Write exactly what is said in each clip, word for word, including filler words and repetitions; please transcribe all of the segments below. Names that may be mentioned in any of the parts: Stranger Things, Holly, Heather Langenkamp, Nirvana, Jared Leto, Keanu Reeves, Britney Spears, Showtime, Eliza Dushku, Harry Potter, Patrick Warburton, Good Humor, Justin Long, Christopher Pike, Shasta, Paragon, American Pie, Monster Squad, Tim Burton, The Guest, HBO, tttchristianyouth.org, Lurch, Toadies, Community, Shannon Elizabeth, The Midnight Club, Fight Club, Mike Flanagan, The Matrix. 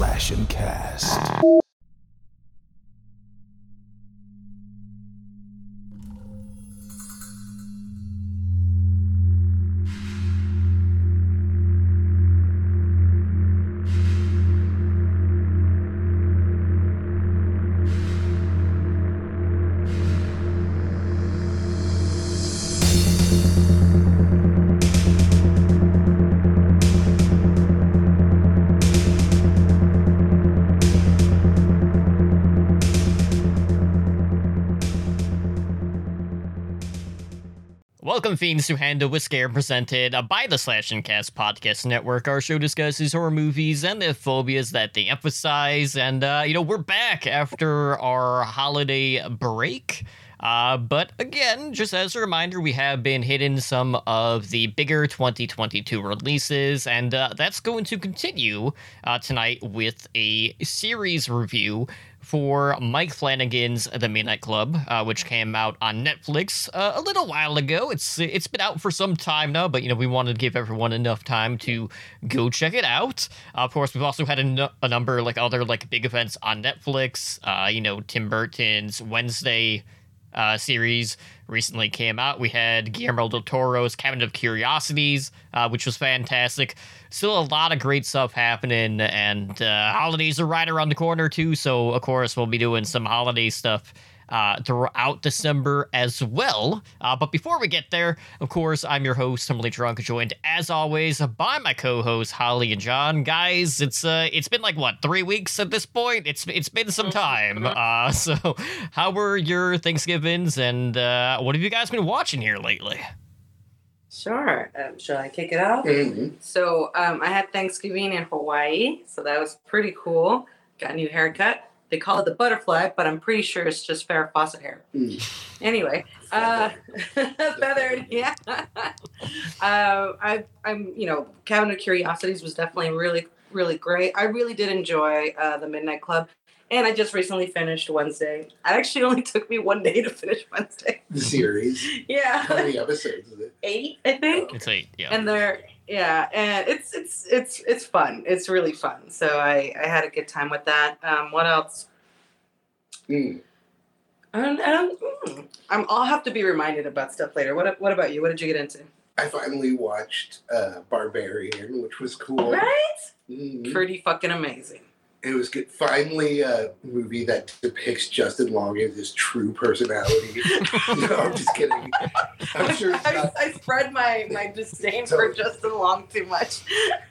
Slash and Cast. Welcome, Fiends to Handle with Scare, presented by the Slash and Cast Podcast Network. Our show discusses horror movies and the phobias that they emphasize. And, uh, you know, we're back after our holiday break. Uh, but again, just as a reminder, we have been hitting some of the bigger twenty twenty-two releases. And uh, that's going to continue uh, tonight with a series review for Mike Flanagan's The Midnight Club, uh, which came out on Netflix uh, a little while ago. It's it's been out for some time now, but you know we wanted to give everyone enough time to go check it out. Uh, of course, we've also had a, n- a number of like other like big events on Netflix. Uh, you know, Tim Burton's Wednesday uh, series recently came out. We had Guillermo del Toro's Cabinet of Curiosities, uh, which was fantastic. Still a lot of great stuff happening, and uh, holidays are right around the corner, too, so, of course, we'll be doing some holiday stuff uh, throughout December as well. Uh, but before we get there, of course, I'm your host, Timberly Drunk, joined, as always, by my co-hosts, Holly and John. Guys, it's uh, it's been, like, what, three weeks at this point? It's It's been some time. Uh, so, how were your Thanksgivings, and uh, what have you guys been watching here lately? Sure. Um, shall I kick it off? Mm-hmm. So um, I had Thanksgiving in Hawaii, so that was pretty cool. Got a new haircut. They call it the butterfly, but I'm pretty sure it's just Farrah Fawcett hair. Mm. Anyway, uh, feathered, yeah. um, I, I'm, you know, Cabinet of Curiosities was definitely really, really great. I really did enjoy uh, The Midnight Club. And I just recently finished Wednesday. It actually only took me one day to finish Wednesday. The series? Yeah. How many episodes is it? Eight, I think. It's eight, yeah. And they're, yeah, and it's it's it's it's fun. It's really fun. So I, I had a good time with that. Um, what else? Mm. And, and, mm, I'm, I'll have to be reminded about stuff later. What What about you? What did you get into? I finally watched uh, Barbarian, which was cool. Right? Mm-hmm. Pretty fucking amazing. It was good. Finally a movie that depicts Justin Long as his true personality. No, I'm just kidding. I'm sure it's not... I, I spread my, my disdain so, for Justin Long too much.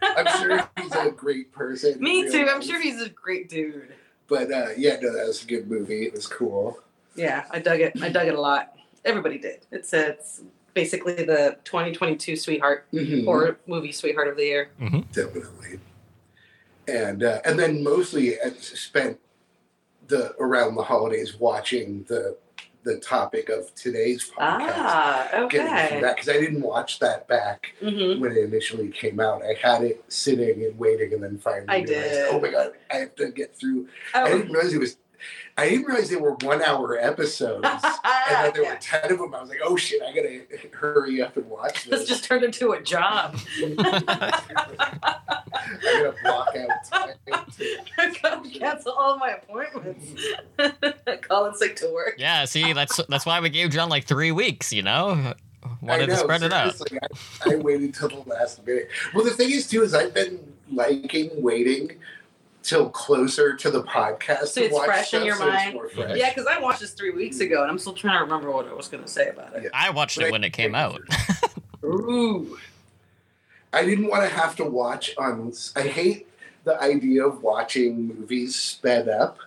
I'm sure he's a great person. Me too. Life. I'm sure he's a great dude. But uh, yeah, no, that was a good movie. It was cool. Yeah, I dug it. I dug it a lot. Everybody did. It's a, it's basically the twenty twenty-two sweetheart mm-hmm. horror movie sweetheart of the year. Mm-hmm. Definitely. And uh, and then mostly spent the around the holidays watching the the topic of today's podcast. Ah, okay. Because I didn't watch that back mm-hmm. when it initially came out. I had it sitting and waiting, and then finally I realized, did. Oh my god, I have to get through. Oh. I didn't realize it was. I didn't realize they were one-hour episodes, and that there yeah. were ten of them. I was like, "Oh shit, I gotta hurry up and watch this." This just turned into a job. I gotta block out time. I gotta cancel all my appointments. Colin sick to work. Yeah, see, that's that's why we gave John like three weeks. You know, wanted I know, to spread it out. I, I waited till the last minute. Well, the thing is, too, is I've been liking waiting till closer to the podcast. So it's fresh stuff, in your so mind. Yeah, because I watched this three weeks ago, and I'm still trying to remember what I was going to say about it. Yeah. I watched but it I when it came out. Ooh. I didn't want to have to watch on... I hate the idea of watching movies sped up,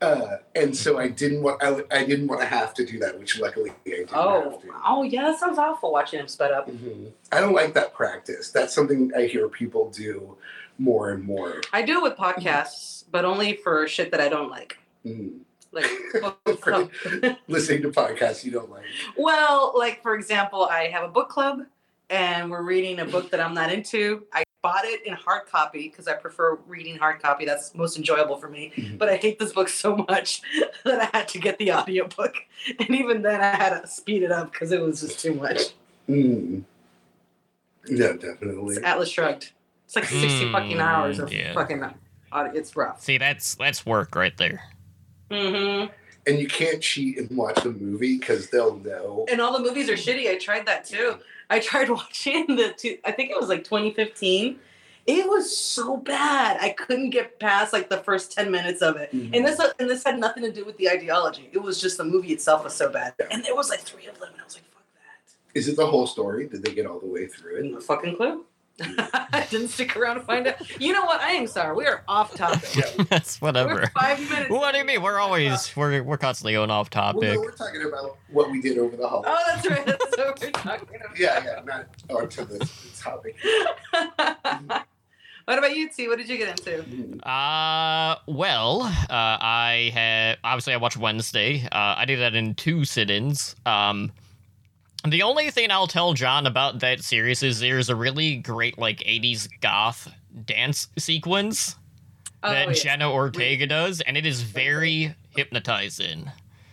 uh, and so I didn't want I, I didn't want to have to do that, which luckily I didn't oh. have to. Oh, yeah, that sounds awful, watching them sped up. Mm-hmm. I don't like that practice. That's something I hear people do more and more. I do it with podcasts, but only for shit that I don't like. Mm. Like listening to podcasts you don't like. Well, like for example, I have a book club, and we're reading a book that I'm not into. I bought it in hard copy because I prefer reading hard copy. That's most enjoyable for me. Mm-hmm. But I hate this book so much that I had to get the audiobook, and even then I had to speed it up because it was just too much. Mm. No, definitely. It's Atlas Shrugged. It's like sixty mm, fucking hours of yeah. fucking Uh, it's rough. See, that's that's work right there. Mm-hmm. And you can't cheat and watch the movie because they'll know. And all the movies are shitty. I tried that too. I tried watching the two, I think it was like twenty fifteen. It was so bad. I couldn't get past like the first ten minutes of it. Mm-hmm. And this and this had nothing to do with the ideology. It was just the movie itself was so bad. Yeah. And there was like three of them. And I was like, fuck that. Is it the whole story? Did they get all the way through it? No fucking clue. I didn't stick around to find out. You know what? I am sorry. We are off topic. Yeah. That's whatever. We're five minutes. What do you mean? We're always we're we're constantly going off topic. Well, no, we're talking about what we did over the holidays. Oh, that's right. That's what we're talking about. Yeah, yeah. Not onto the topic. What about you, T? What did you get into? Uh, well, uh, I had obviously I watched Wednesday. Uh, I did that in two sit-ins. Um. The only thing I'll tell John about that series is there's a really great, like, eighties goth dance sequence oh, that yeah. Jenna Ortega we, does, and it is very hypnotizing.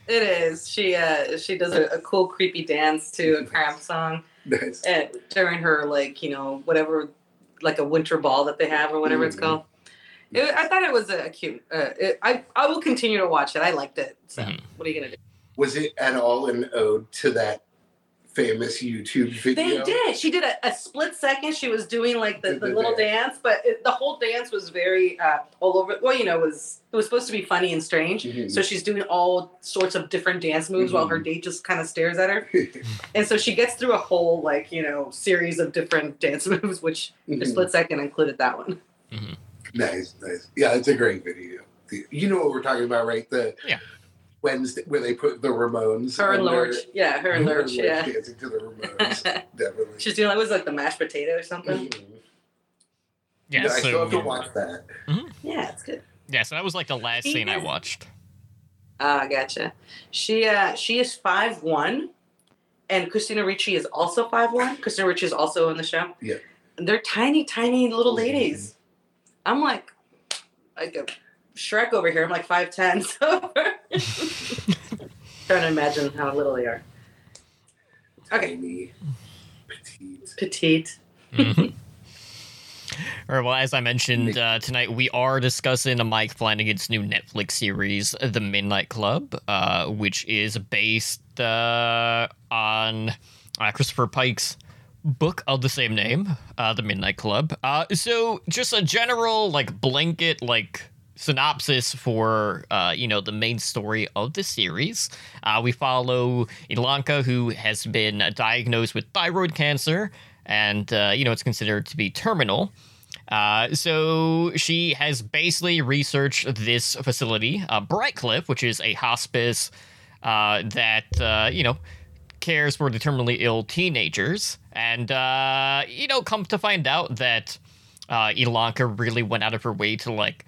It is. She uh, she does a, a cool, creepy dance to a Cramp song nice. at, during her, like, you know, whatever, like a winter ball that they have or whatever mm-hmm. it's called. It, I thought it was a cute. Uh, it, I, I will continue to watch it. I liked it. So mm-hmm. what are you going to do? Was it at all an ode to that famous YouTube video? They did. She did a, a split second. She was doing like the, the, the little dance, dance but it, the whole dance was very uh, all over. Well, you know, it was it was supposed to be funny and strange. Mm-hmm. So she's doing all sorts of different dance moves mm-hmm. while her date just kind of stares at her. And so she gets through a whole like you know series of different dance moves, which mm-hmm. the split second included that one. Mm-hmm. Nice, nice. Yeah, it's a great video. You know what we're talking about, right? The yeah. Wednesday, where they put the Ramones. Her and Lurch. Yeah, her and Lurch, yeah. Dancing to the Ramones, definitely. She's doing, like, was like the mashed potato or something? Mm-hmm. Yeah, yeah, so I still have to watch that. Mm-hmm. Yeah, it's good. Yeah, so that was like the last she scene is, I watched. Ah, uh, gotcha. She uh, she is five one, and Christina Ricci is also five one. Christina Ricci is also in the show. Yeah. And they're tiny, tiny little ladies. Mm-hmm. I'm like, like a Shrek over here. I'm like five ten, so trying to imagine how little they are. Okay. Tiny, petite. Petite. Mm-hmm. All right, well, as I mentioned, uh, tonight we are discussing a Mike Flanagan's new Netflix series, The Midnight Club, uh, which is based uh, on uh, Christopher Pike's book of the same name, uh, The Midnight Club. Uh, so just a general, like, blanket, like, synopsis for uh you know the main story of the series. Uh we follow Ilonka, who has been diagnosed with thyroid cancer, and uh you know it's considered to be terminal. Uh so she has basically researched this facility, uh Brightcliffe, which is a hospice uh that uh you know cares for the terminally ill teenagers, and uh you know comes to find out that uh Ilonka really went out of her way to like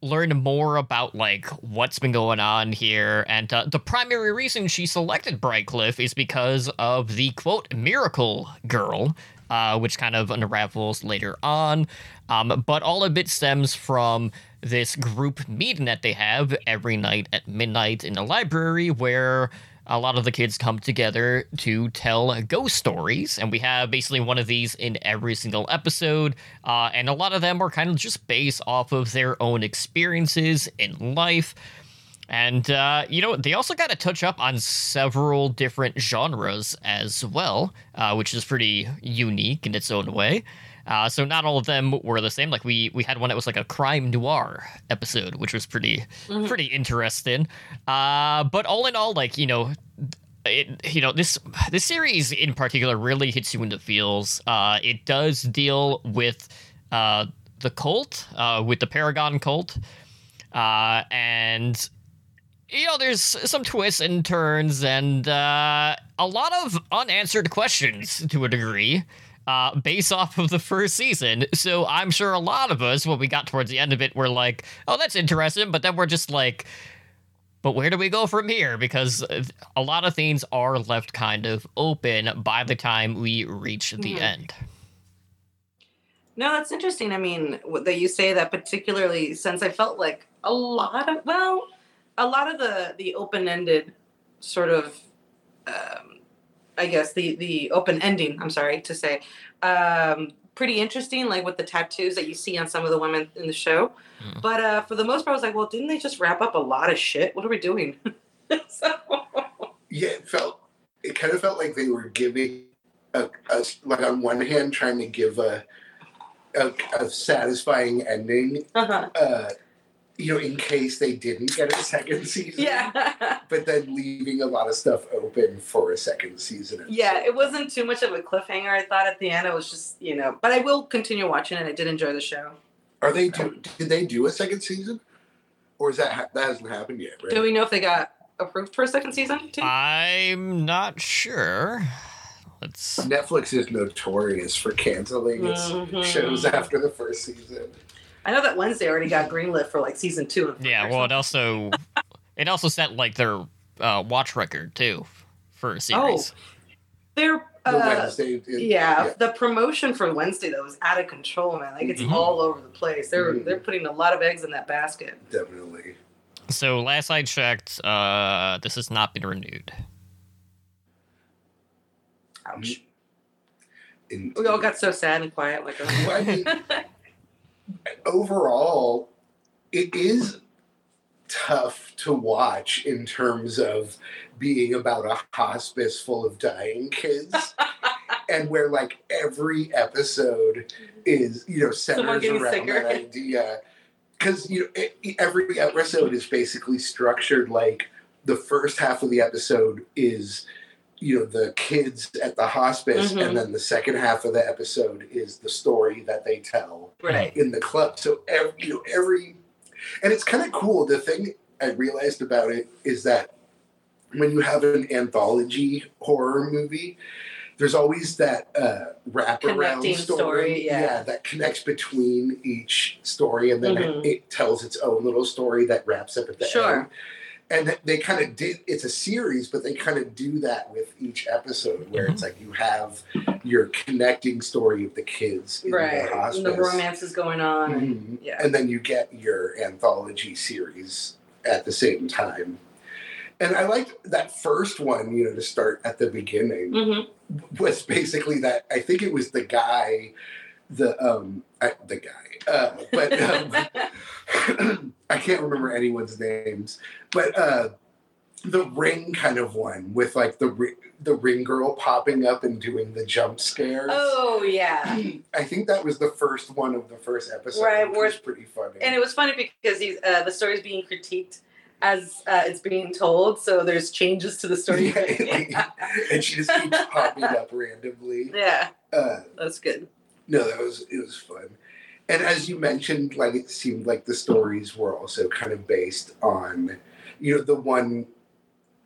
learn more about like what's been going on here, and uh, the primary reason she selected Brightcliffe is because of the quote miracle girl, uh, which kind of unravels later on. Um, but all of it stems from this group meeting that they have every night at midnight in the library, where a lot of the kids come together to tell ghost stories, and we have basically one of these in every single episode, uh, and a lot of them are kind of just based off of their own experiences in life. And, uh, you know, they also got to touch up on several different genres as well, uh, which is pretty unique in its own way. Uh, so not all of them were the same. Like we we had one that was like a crime noir episode, which was pretty mm-hmm. pretty interesting. Uh, but all in all, like you know, it you know this this series in particular really hits you in the feels. Uh, it does deal with uh, the cult, uh, with the Paragon cult, uh, and you know there's some twists and turns and uh, a lot of unanswered questions to a degree. Uh, based off of the first season. So I'm sure a lot of us, when we got towards the end of it, were like, oh, that's interesting. But then we're just like, but where do we go from here? Because a lot of things are left kind of open by the time we reach the mm-hmm. end. No, that's interesting. I mean, that you say that, particularly since I felt like a lot of, well, a lot of the, the open-ended sort of, um, I guess the, the open ending, I'm sorry to say, um, pretty interesting, like with the tattoos that you see on some of the women in the show. Mm. But uh, for the most part, I was like, well, didn't they just wrap up a lot of shit? What are we doing? so... Yeah, it felt, it kind of felt like they were giving, a, a, like on one hand, trying to give a, a, a satisfying ending, uh-huh. uh, you know, in case they didn't get a second season. Yeah. But then leaving a lot of stuff open for a second season. Yeah, it wasn't too much of a cliffhanger, I thought, at the end. It was just, you know, but I will continue watching it. I did enjoy the show. Are they, do, did they do a second season? Or is that, that hasn't happened yet, right? Do we know if they got approved for a second season, too? I'm not sure. Let's... Netflix is notorious for canceling its mm-hmm. shows after the first season. I know that Wednesday already got greenlit for like season two. Yeah, well, it also it also set like their uh, watch record too for a series. Oh, their uh, the Wednesday, it, yeah, yeah, the promotion for Wednesday though was out of control, man. Like it's mm-hmm. all over the place. They're mm-hmm. they're putting a lot of eggs in that basket. Definitely. So last I checked, uh, this has not been renewed. Ouch. In- we all got so sad and quiet. Like, well, I mean, overall, it is tough to watch in terms of being about a hospice full of dying kids, and where like every episode is, you know, centers around sicker. that idea. Because you know, it, every episode is basically structured like the first half of the episode is, you know, the kids at the hospice, mm-hmm. and then the second half of the episode is the story that they tell right. in the club. So every, you know, every, and it's kind of cool. The thing I realized about it is that when you have an anthology horror movie, there's always that uh, wraparound story, story yeah. yeah, that connects between each story, and then mm-hmm. it, it tells its own little story that wraps up at the sure. end. And they kind of did, it's a series, but they kind of do that with each episode where mm-hmm. it's like you have your connecting story of the kids in right. the hospice. And the romance is going on. Mm-hmm. And, yeah. and then you get your anthology series at the same time. And I liked that first one, you know, to start at the beginning mm-hmm. was basically that, I think it was the guy, the, um, I, the guy, uh, but, um, I can't remember anyone's names, but uh, the Ring kind of one with like the ri- the ring girl popping up and doing the jump scares. Oh yeah, I think that was the first one of the first episode. Right, which was pretty funny, and it was funny because these uh, the story's being critiqued as uh, it's being told, so there's changes to the story. Yeah, and, like, and she just keeps popping up randomly. Yeah, uh, that's good. No, that was it was fun. And as you mentioned, like it seemed like the stories were also kind of based on, you know, the one,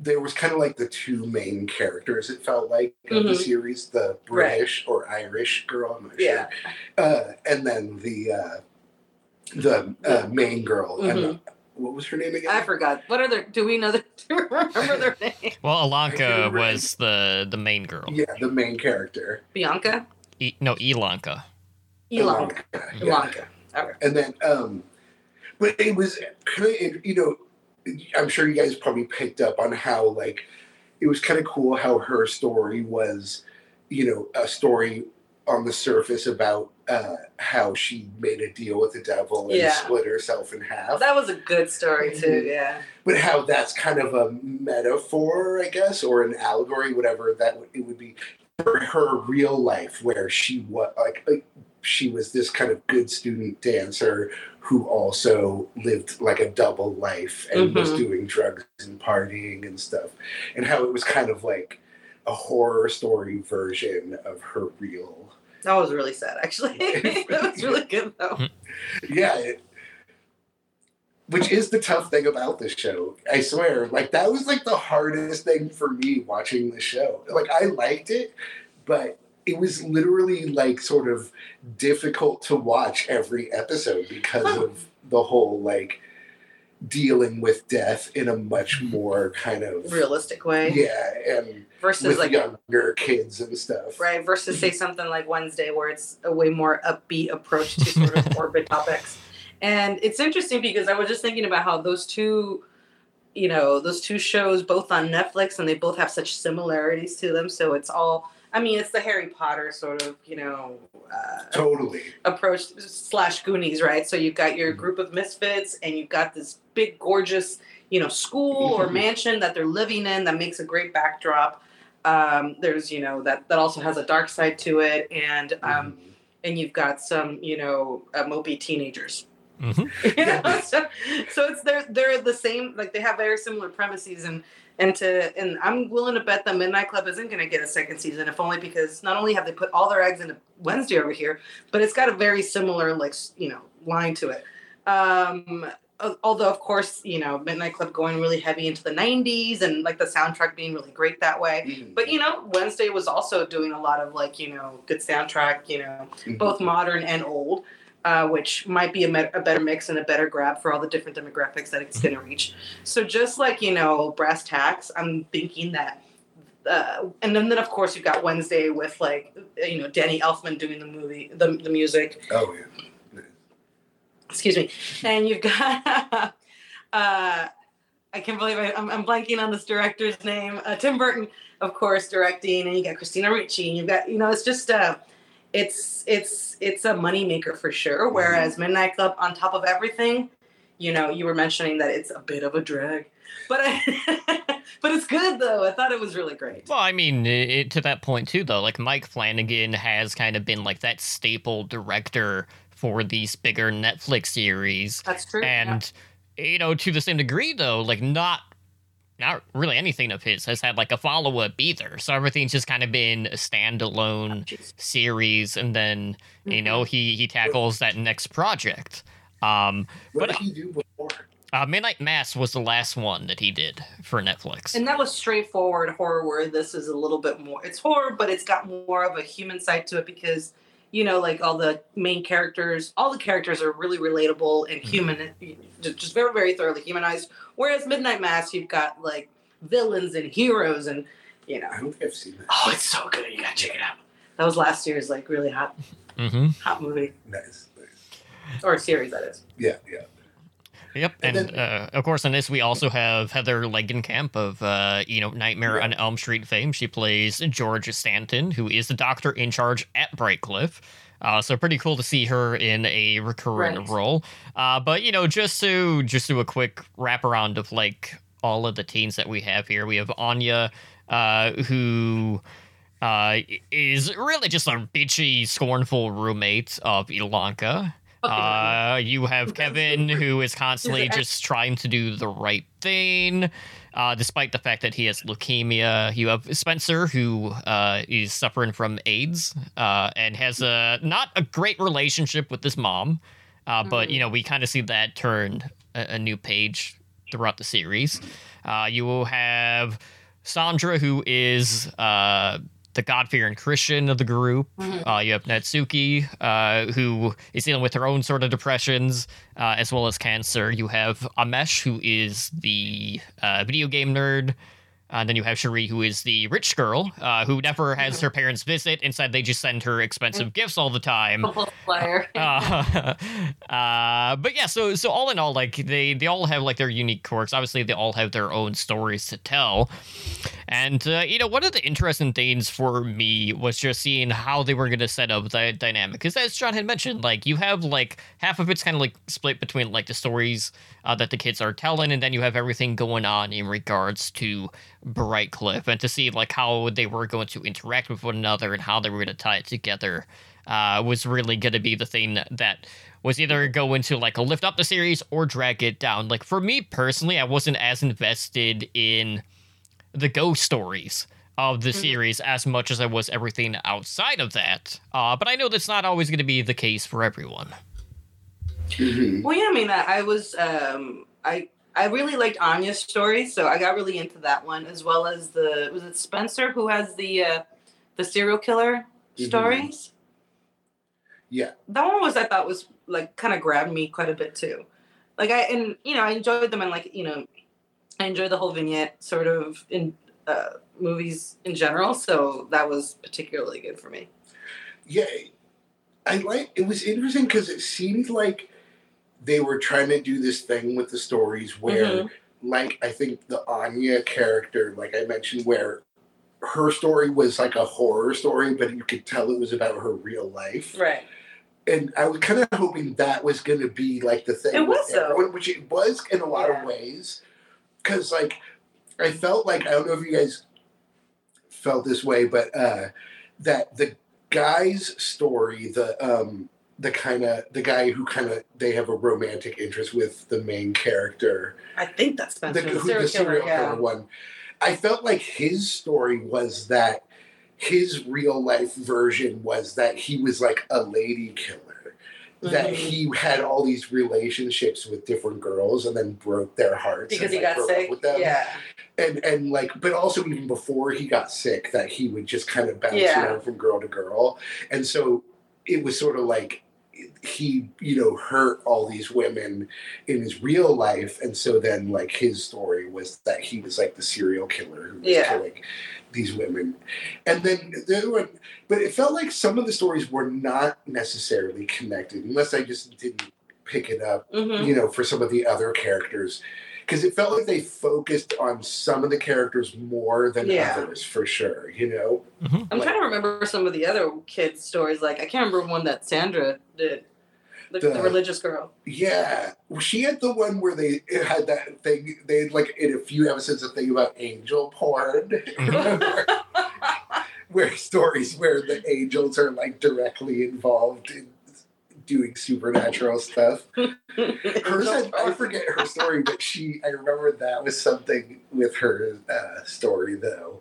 there was kind of like the two main characters, it felt like, mm-hmm. of the series, the British right. or Irish girl, I'm not yeah. sure, uh, and then the uh, the uh, main girl. Mm-hmm. And the, what was her name again? I forgot. What are their, do we know, the, do we remember their name? Well, Ilonka was the, the main girl. Yeah, the main character. Bianca? E, no, Ilonka. Ilonka. Ilonka. Yeah. Ilonka. Okay. And then, um, but it was, you know, I'm sure you guys probably picked up on how, like, it was kind of cool how her story was, you know, a story on the surface about uh, how she made a deal with the devil and yeah. split herself in half. That was a good story, too, yeah. But how that's kind of a metaphor, I guess, or an allegory, whatever that it would be, for her real life where she was, like, like she was this kind of good student dancer who also lived like a double life and mm-hmm. was doing drugs and partying and stuff, and how it was kind of like a horror story version of her real. That was really sad, actually. That was really good, though. Yeah. It, which is the tough thing about this show. I swear, like, that was like the hardest thing for me watching the show. Like, I liked it, but it was literally, like, sort of difficult to watch every episode because of the whole, like, dealing with death in a much more kind of... realistic way. Yeah, and versus with like, younger kids and stuff. Right, versus, say, something like Wednesday where it's a way more upbeat approach to sort of morbid topics. And it's interesting because I was just thinking about how those two... you know, those two shows both on Netflix, and they both have such similarities to them. So it's all I mean, it's the Harry Potter sort of, you know, uh, totally approach slash Goonies, right? So you've got your group of misfits, and you've got this big, gorgeous, you know, school or mansion that they're living in that makes a great backdrop. Um, there's, you know, that, that also has a dark side to it, and um, mm-hmm. and you've got some, you know, uh, mopey teenagers. Mm-hmm. You know, so, so it's they're they're the same, like they have very similar premises, and and to and I'm willing to bet that Midnight Club isn't going to get a second season, if only because not only have they put all their eggs into Wednesday over here, but it's got a very similar, like, you know, line to it. Um, although of course, you know, Midnight Club going really heavy into the nineties and like the soundtrack being really great that way. Mm-hmm. But you know, Wednesday was also doing a lot of like, you know, good soundtrack, you know, mm-hmm. both modern and old. Uh, which might be a, me- a better mix and a better grab for all the different demographics that it's going to reach. So just like, you know, brass tacks, I'm thinking that. Uh, and then, then, of course, you've got Wednesday with, like, you know, Danny Elfman doing the movie, the, the music. Oh, yeah. Excuse me. And you've got, uh, I can't believe I, I'm, I'm blanking on this director's name. Uh, Tim Burton, of course, directing. And you got Christina Ricci. And you've got, you know, it's just uh, It's it's it's a moneymaker for sure, whereas Midnight Club, on top of everything, you know, you were mentioning that it's a bit of a drag. But I, but it's good, though. I thought it was really great. Well, I mean, it, to that point, too, though, like Mike Flanagan has kind of been like that staple director for these bigger Netflix series. That's true. And, yeah. you know, to the same degree, though, like not... not really anything of his has had like a follow-up either, so everything's just kind of been a standalone oh, series, and then mm-hmm. you know he he tackles that next project. Um, what but, did he do before? Uh, Midnight Mass was the last one that he did for Netflix, and that was straightforward horror. Where this is a little bit more, it's horror, but it's got more of a human side to it because you know, like all the main characters, all the characters are really relatable and human, mm-hmm. just very very thoroughly humanized. Whereas Midnight Mass, you've got, like, villains and heroes and, you know. I don't think I've seen that. Oh, it's so good. You gotta check it out. That was last year's, like, really hot mm-hmm. hot movie. Nice, nice. Or series, that is. Yeah, yeah. Yep, and, and then, uh, of course in this we also have Heather Langenkamp of, uh, you know, Nightmare yeah. on Elm Street fame. She plays George Stanton, who is the doctor in charge at Brightcliffe. Uh, so pretty cool to see her in a recurrent right. role. Uh, but, you know, just to just do a quick wraparound of, like, all of the teens that we have here. We have Anya, uh, who uh, is really just a bitchy, scornful roommate of Ilonka. Uh, you have Kevin, who is constantly just trying to do the right thing, uh, despite the fact that he has leukemia. You have Spencer, who uh, is suffering from AIDS uh, and has a not a great relationship with his mom. Uh, but, you know, we kind of see that turn a, a new page throughout the series. Uh, you will have Sandra, who is... Uh, the God-fearing Christian of the group. Mm-hmm. Uh, you have Natsuki, uh, who is dealing with her own sort of depressions, uh, as well as cancer. You have Amesh, who is the uh, video game nerd. And uh, then you have Cherie, who is the rich girl, uh, who never has her parents visit. Instead, they just send her expensive mm-hmm. gifts all the time. Flyer. uh, uh, but yeah, so so all in all, like they, they all have like their unique quirks. Obviously, they all have their own stories to tell. And, uh, you know, one of the interesting things for me was just seeing how they were going to set up that dynamic. Because as John had mentioned, like you have like half of it's kind of like split between like the stories uh, that the kids are telling. And then you have everything going on in regards to Brightcliffe, and to see like how they were going to interact with one another and how they were going to tie it together uh, was really going to be the thing that, that was either going to like lift up the series or drag it down. Like for me personally, I wasn't as invested in the ghost stories of the mm-hmm. series as much as I was everything outside of that. Uh, but I know that's not always going to be the case for everyone. Mm-hmm. Well, yeah, I mean, I was, um, I, I really liked Anya's story, so I got really into that one, as well as the, was it Spencer who has the uh, the serial killer mm-hmm. stories? Yeah. That one was, I thought was, like, kind of grabbed me quite a bit, too. Like, I, and, you know, I enjoyed them, and, like, you know, I enjoyed the whole vignette sort of in uh, movies in general, so that was particularly good for me. Yeah. I like, it was interesting because it seemed like they were trying to do this thing with the stories where, mm-hmm. like, I think the Anya character, like I mentioned, where her story was like a horror story, but you could tell it was about her real life. Right. And I was kind of hoping that was going to be like the thing. It was though. Which it was in a lot yeah. of ways. Because like, I felt like, I don't know if you guys felt this way, but uh, that the guy's story, the um, the kind of, the guy who kind of, they have a romantic interest with the main character. I think that's the, who, serial the serial killer, killer yeah. one. I felt like his story was that his real life version was that he was like a lady killer, mm-hmm. that he had all these relationships with different girls and then broke their hearts because and, he like, got sick. With them. Yeah, and and like, but also even before he got sick, that he would just kind of bounce yeah. around from girl to girl, and so it was sort of like he, you know, hurt all these women in his real life, and so then like his story was that he was like the serial killer who was yeah. killing these women. And then the other one, but it felt like some of the stories were not necessarily connected, unless I just didn't pick it up, mm-hmm. you know, for some of the other characters, because it felt like they focused on some of the characters more than yeah. others, for sure, you know? Mm-hmm. I'm like, trying to remember some of the other kids' stories. Like, I can't remember one that Sandra did, the, the, the religious girl. Yeah. She had the one where they had that thing, they had, like, in a few episodes, a thing about angel porn. Remember? Where stories where the angels are, like, directly involved in doing supernatural stuff. Hers had, I forget her story, but she, I remember that was something with her uh, story, though.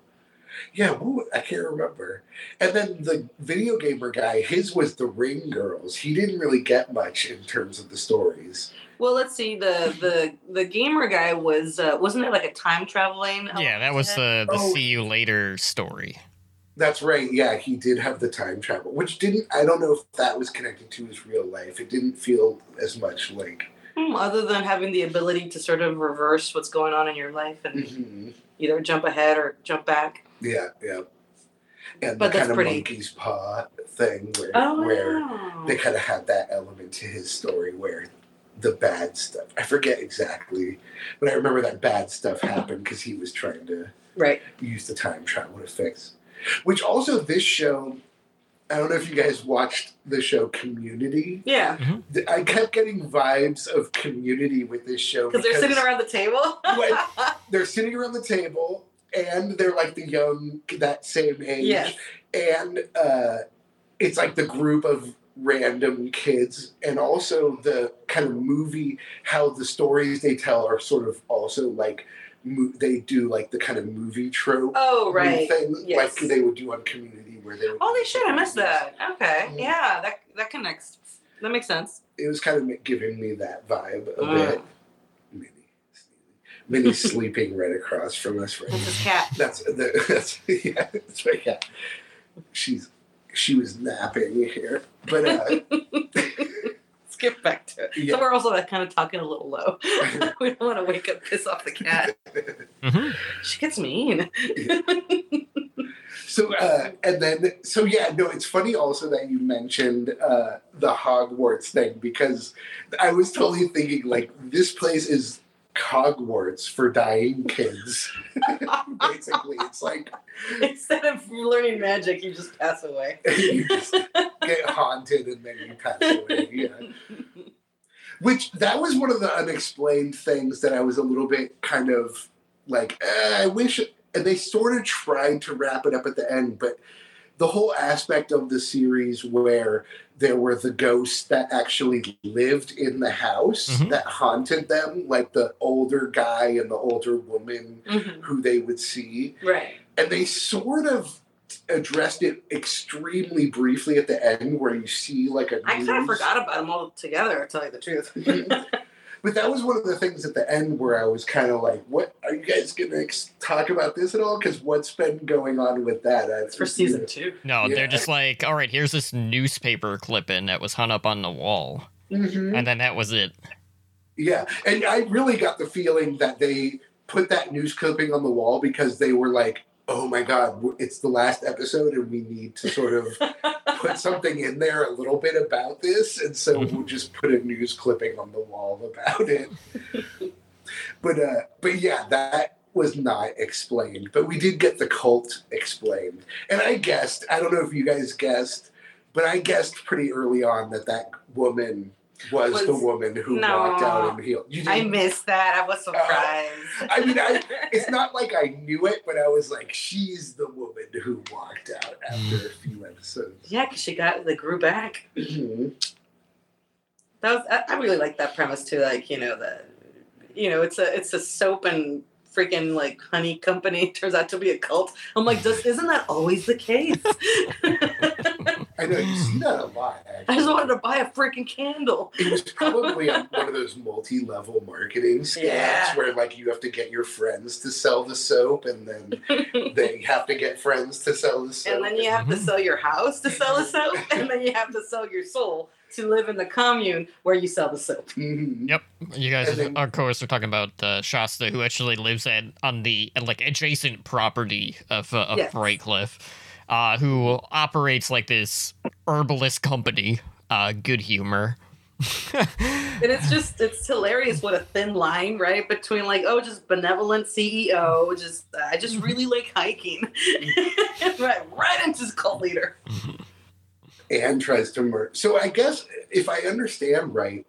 Yeah, ooh, I can't remember. And then the video gamer guy, his was the Ring Girls. He didn't really get much in terms of the stories. Well, let's see. The the, the gamer guy was, uh, wasn't it like a time traveling? Yeah, that was the, the oh. see you later story. That's right. Yeah, he did have the time travel, which didn't, I don't know if that was connected to his real life. It didn't feel as much like... Other than having the ability to sort of reverse what's going on in your life and mm-hmm. either jump ahead or jump back. Yeah, yeah. And but the kind of pretty... monkey's paw thing where, oh, where wow. they kind of had that element to his story where the bad stuff, I forget exactly, but I remember that bad stuff happened because he was trying to right. use the time travel to fix. Which also this show, I don't know if you guys watched the show Community. Yeah. Mm-hmm. I kept getting vibes of Community with this show. Because they're sitting around the table? When, they're sitting around the table, and they're like the young, that same age. Yes. And uh, it's like the group of random kids, and also the kind of movie, how the stories they tell are sort of also like... Mo- they do like the kind of movie trope oh, right. thing yes. like they would do on Community where they would oh they should I missed that okay mm. yeah that that connects that makes sense. It was kind of giving me that vibe a mm. bit. Minnie's Minnie's sleeping right across from us right that's now. His cat. That's the, that's yeah that's my cat. She's she was napping here but uh get back to it. Yeah. So we're also like, kind of talking a little low. We don't want to wake up, piss off the cat. Mm-hmm. She gets mean. Yeah. So, uh, and then, so yeah, no, it's funny also that you mentioned uh, the Hogwarts thing, because I was totally thinking like, this place is Hogwarts for dying kids. Basically, it's like... Instead of learning magic, you just pass away. You just get haunted and then you pass away, yeah. Which, that was one of the unexplained things that I was a little bit kind of like, eh, I wish... And they sort of tried to wrap it up at the end, but the whole aspect of the series where there were the ghosts that actually lived in the house mm-hmm. that haunted them, like the older guy and the older woman mm-hmm. who they would see. Right. And they sort of addressed it extremely briefly at the end where you see like a... I kind of forgot about them all together, to tell you the truth. But that was one of the things at the end where I was kind of like, what, are you guys going to ex- talk about this at all? Because what's been going on with that? I, it's for season two. No, yeah. They're just like, all right, here's this newspaper clipping that was hung up on the wall. Mm-hmm. And then that was it. Yeah. And I really got the feeling that they put that news clipping on the wall because they were like, oh my God, it's the last episode and we need to sort of put something in there a little bit about this. And so we'll just put a news clipping on the wall about it. But, uh, but yeah, that was not explained, but we did get the cult explained. And I guessed, I don't know if you guys guessed, but I guessed pretty early on that that woman was, was the woman who no, walked out and healed. You I missed that. I was surprised. Uh, I mean, I, it's not like I knew it, but I was like, she's the woman who walked out after a few episodes. Yeah, because she got, like, grew back. Mm-hmm. That was, I, I really like that premise, too. Like, you know, the, you know, it's a, it's a soap and freaking, like, honey company. It turns out to be a cult. I'm like, just, isn't that always the case? I know, you see that a lot, actually. I just wanted to buy a freaking candle. It was probably a, one of those multi-level marketing scams yeah. where, like, you have to get your friends to sell the soap, and then they have to get friends to sell the soap. And then you have to sell your house to sell the soap, and then you have to sell your soul to live in the commune where you sell the soap. Mm-hmm. Yep. You guys, then, of course, we're talking about uh, Shasta, who actually lives at, on the, like, adjacent property of, uh, of yes. Brightcliffe. Uh, who operates like this herbalist company, uh, Good Humor. And it's just, it's hilarious what a thin line, right? Between like, oh, just benevolent C E O, just, uh, I just really like hiking. right, right into his cult leader. And tries to murder. So I guess if I understand right,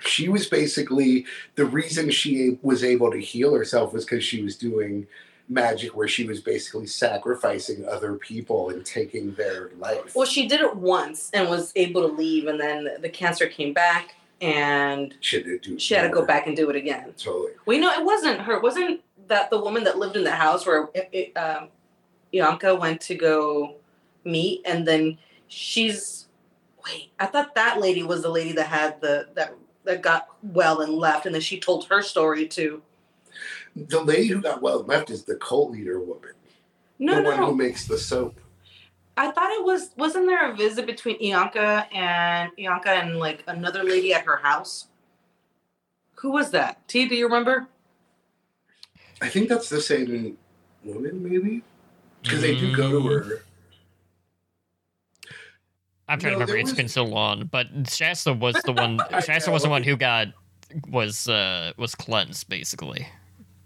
she was basically, the reason she was able to heal herself was because she was doing magic where she was basically sacrificing other people and taking their life. Well, she did it once and was able to leave, and then the cancer came back, and she had to, do she had to go back and do it again. Totally. Well, you know, it wasn't her. Wasn't that the woman that lived in the house where it, it, um, Ilonka went to go meet, and then she's... Wait, I thought that lady was the lady that had the... that that got well and left, and then she told her story to... The lady who got well left is the cult leader woman. No, the no. one who makes the soap. I thought it was, wasn't there a visit between Ilonka and Ilonka and like another lady at her house? Who was that? T, do you remember? I think that's the same woman, maybe? Because mm. they do go to her. I'm trying no, to remember. It's was... been so long. But Shasta was the one, Shasta was the one who got, was, uh, was cleansed, basically.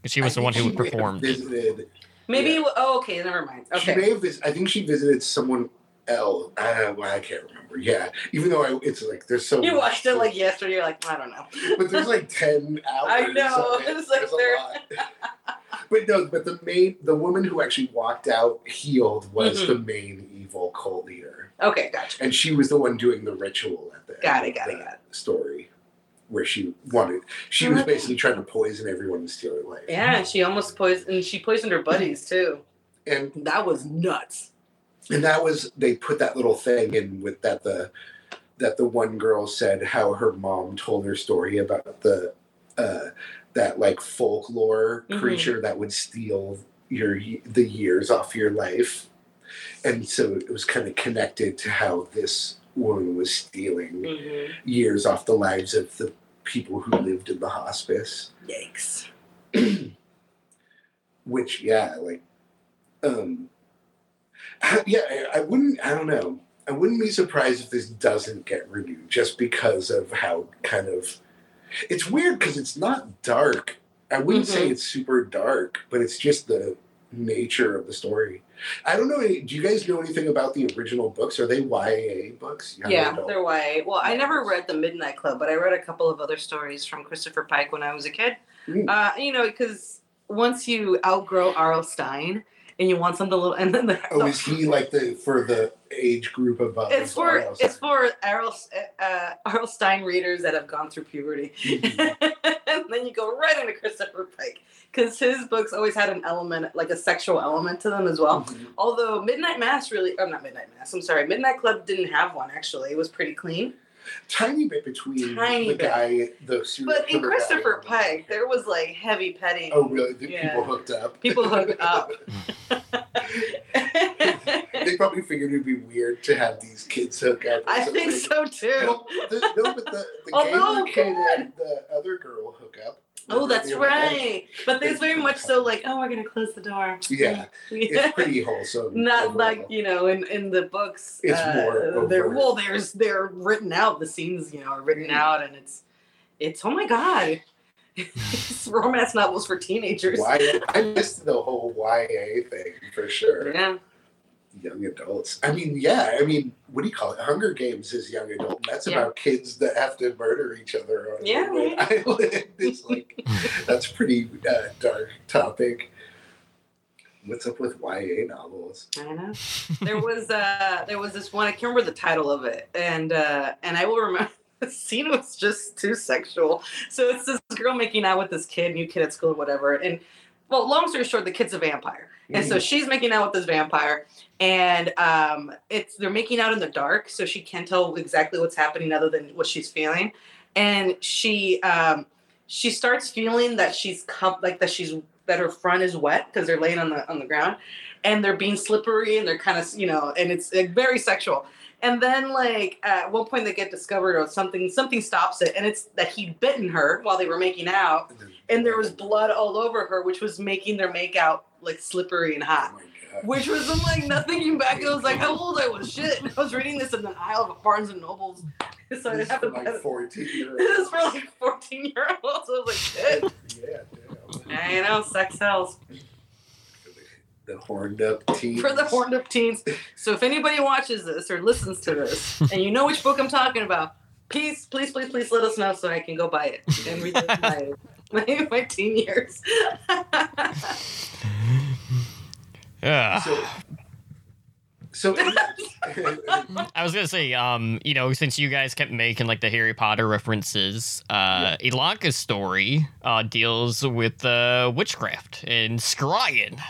She was I the one who performed. Visited, Maybe, yeah. oh, okay, never mind. Okay. She may have vis- I think she visited someone else. I, well, I can't remember. Yeah, even though I, it's like there's so You much watched it like yesterday, you're like, I don't know. But there's like ten hours. I know. Of it. It's like there's there... a lot. But no, but the main, the woman who actually walked out healed was mm-hmm. the main evil cult leader. Okay, gotcha. And she was the one doing the ritual at the got end it, got of it, got it. story. Where she wanted, she was basically trying to poison everyone and steal her life. Yeah, she almost poisoned, and she poisoned her buddies too. And that was nuts. And that was, they put that little thing in with that the that the one girl said how her mom told her story about the uh, that like folklore mm-hmm. creature that would steal your the years off your life, and so it was kind of connected to how this woman was stealing mm-hmm. years off the lives of the people who lived in the hospice. Yikes. Which, yeah, like, um, I, yeah, I, I wouldn't, I don't know, I wouldn't be surprised if this doesn't get renewed just because of how kind of, it's weird because it's not dark. I wouldn't mm-hmm. say it's super dark, but it's just the nature of the story. I don't know, do you guys know anything about the original books? Are they Y A books? Young yeah, adult? They're Y A. Well, I never read The Midnight Club, but I read a couple of other stories from Christopher Pike when I was a kid. Mm. Uh, you know, because once you outgrow R L. Stein, and you want something a little... And then the, oh, is he like the for the age group above? It's for R L. It's for R L. Uh, R L. Stein readers that have gone through puberty. Mm-hmm. And then you go right into Christopher Pike. Because his books always had an element, like a sexual element to them as well. Mm-hmm. Although Midnight Mass really... Oh, not Midnight Mass. I'm sorry. Midnight Club didn't have one, actually. It was pretty clean. Tiny bit between Tiny the bit. guy, the serial But in Christopher Pike, there was like heavy petting. Oh, really? The yeah. People hooked up. People hooked up. They probably figured it'd be weird to have these kids hook up. I something. think so too. No, the, no but the, the Although, gay kid and the other girl hook up. Oh, that's right. But there's very much so like, oh, we're going to close the door. Yeah. It's pretty wholesome. Not like, you know, in, in the books. It's uh, more they're, Well, there's, they're written out. The scenes, you know, are written out. And it's, it's oh, my God. romance novels for teenagers. Why I missed the whole Y A thing for sure. Yeah. Young adults. I mean, yeah. I mean, what do you call it? Hunger Games is young adult. That's yeah. about kids that have to murder each other on yeah, an island. It's like that's pretty uh, dark topic. What's up with Y A novels? I don't know. There was uh, there was this one. I can't remember the title of it, and uh, and I will remember. The scene was just too sexual. So it's this girl making out with this kid, new kid at school, or whatever, and. Well, long story short, the kid's a vampire. And so she's making out with this vampire. And um, it's they're making out in the dark. So she can't tell exactly what's happening other than what she's feeling. And she um, she starts feeling that she's like that she's that her front is wet because they're laying on the on the ground. And they're being slippery and they're kind of, you know, and it's like, very sexual. And then, like, at one point they get discovered or something, something stops it. And it's that he'd bitten her while they were making out. And there was blood all over her, which was making their makeout, like, slippery and hot. Oh, my God. Which was, I'm like, not thinking back. I was like, how old I was. Shit. I was reading this in the aisle of Barnes and Noble's. So this is for, like, fourteen-year-olds. This is for, like, fourteen-year-olds. So I was like, shit. Yeah, damn. You know, sex sells. The horned up teens. For the horned up teens. So if anybody watches this or listens to this and you know which book I'm talking about, please, please, please, please let us know so I can go buy it and read it my, my, my teen years. Yeah. So, so I was going to say, um, you know, since you guys kept making like the Harry Potter references, uh, yeah. Ilonka's story uh, deals with uh, witchcraft and scrying.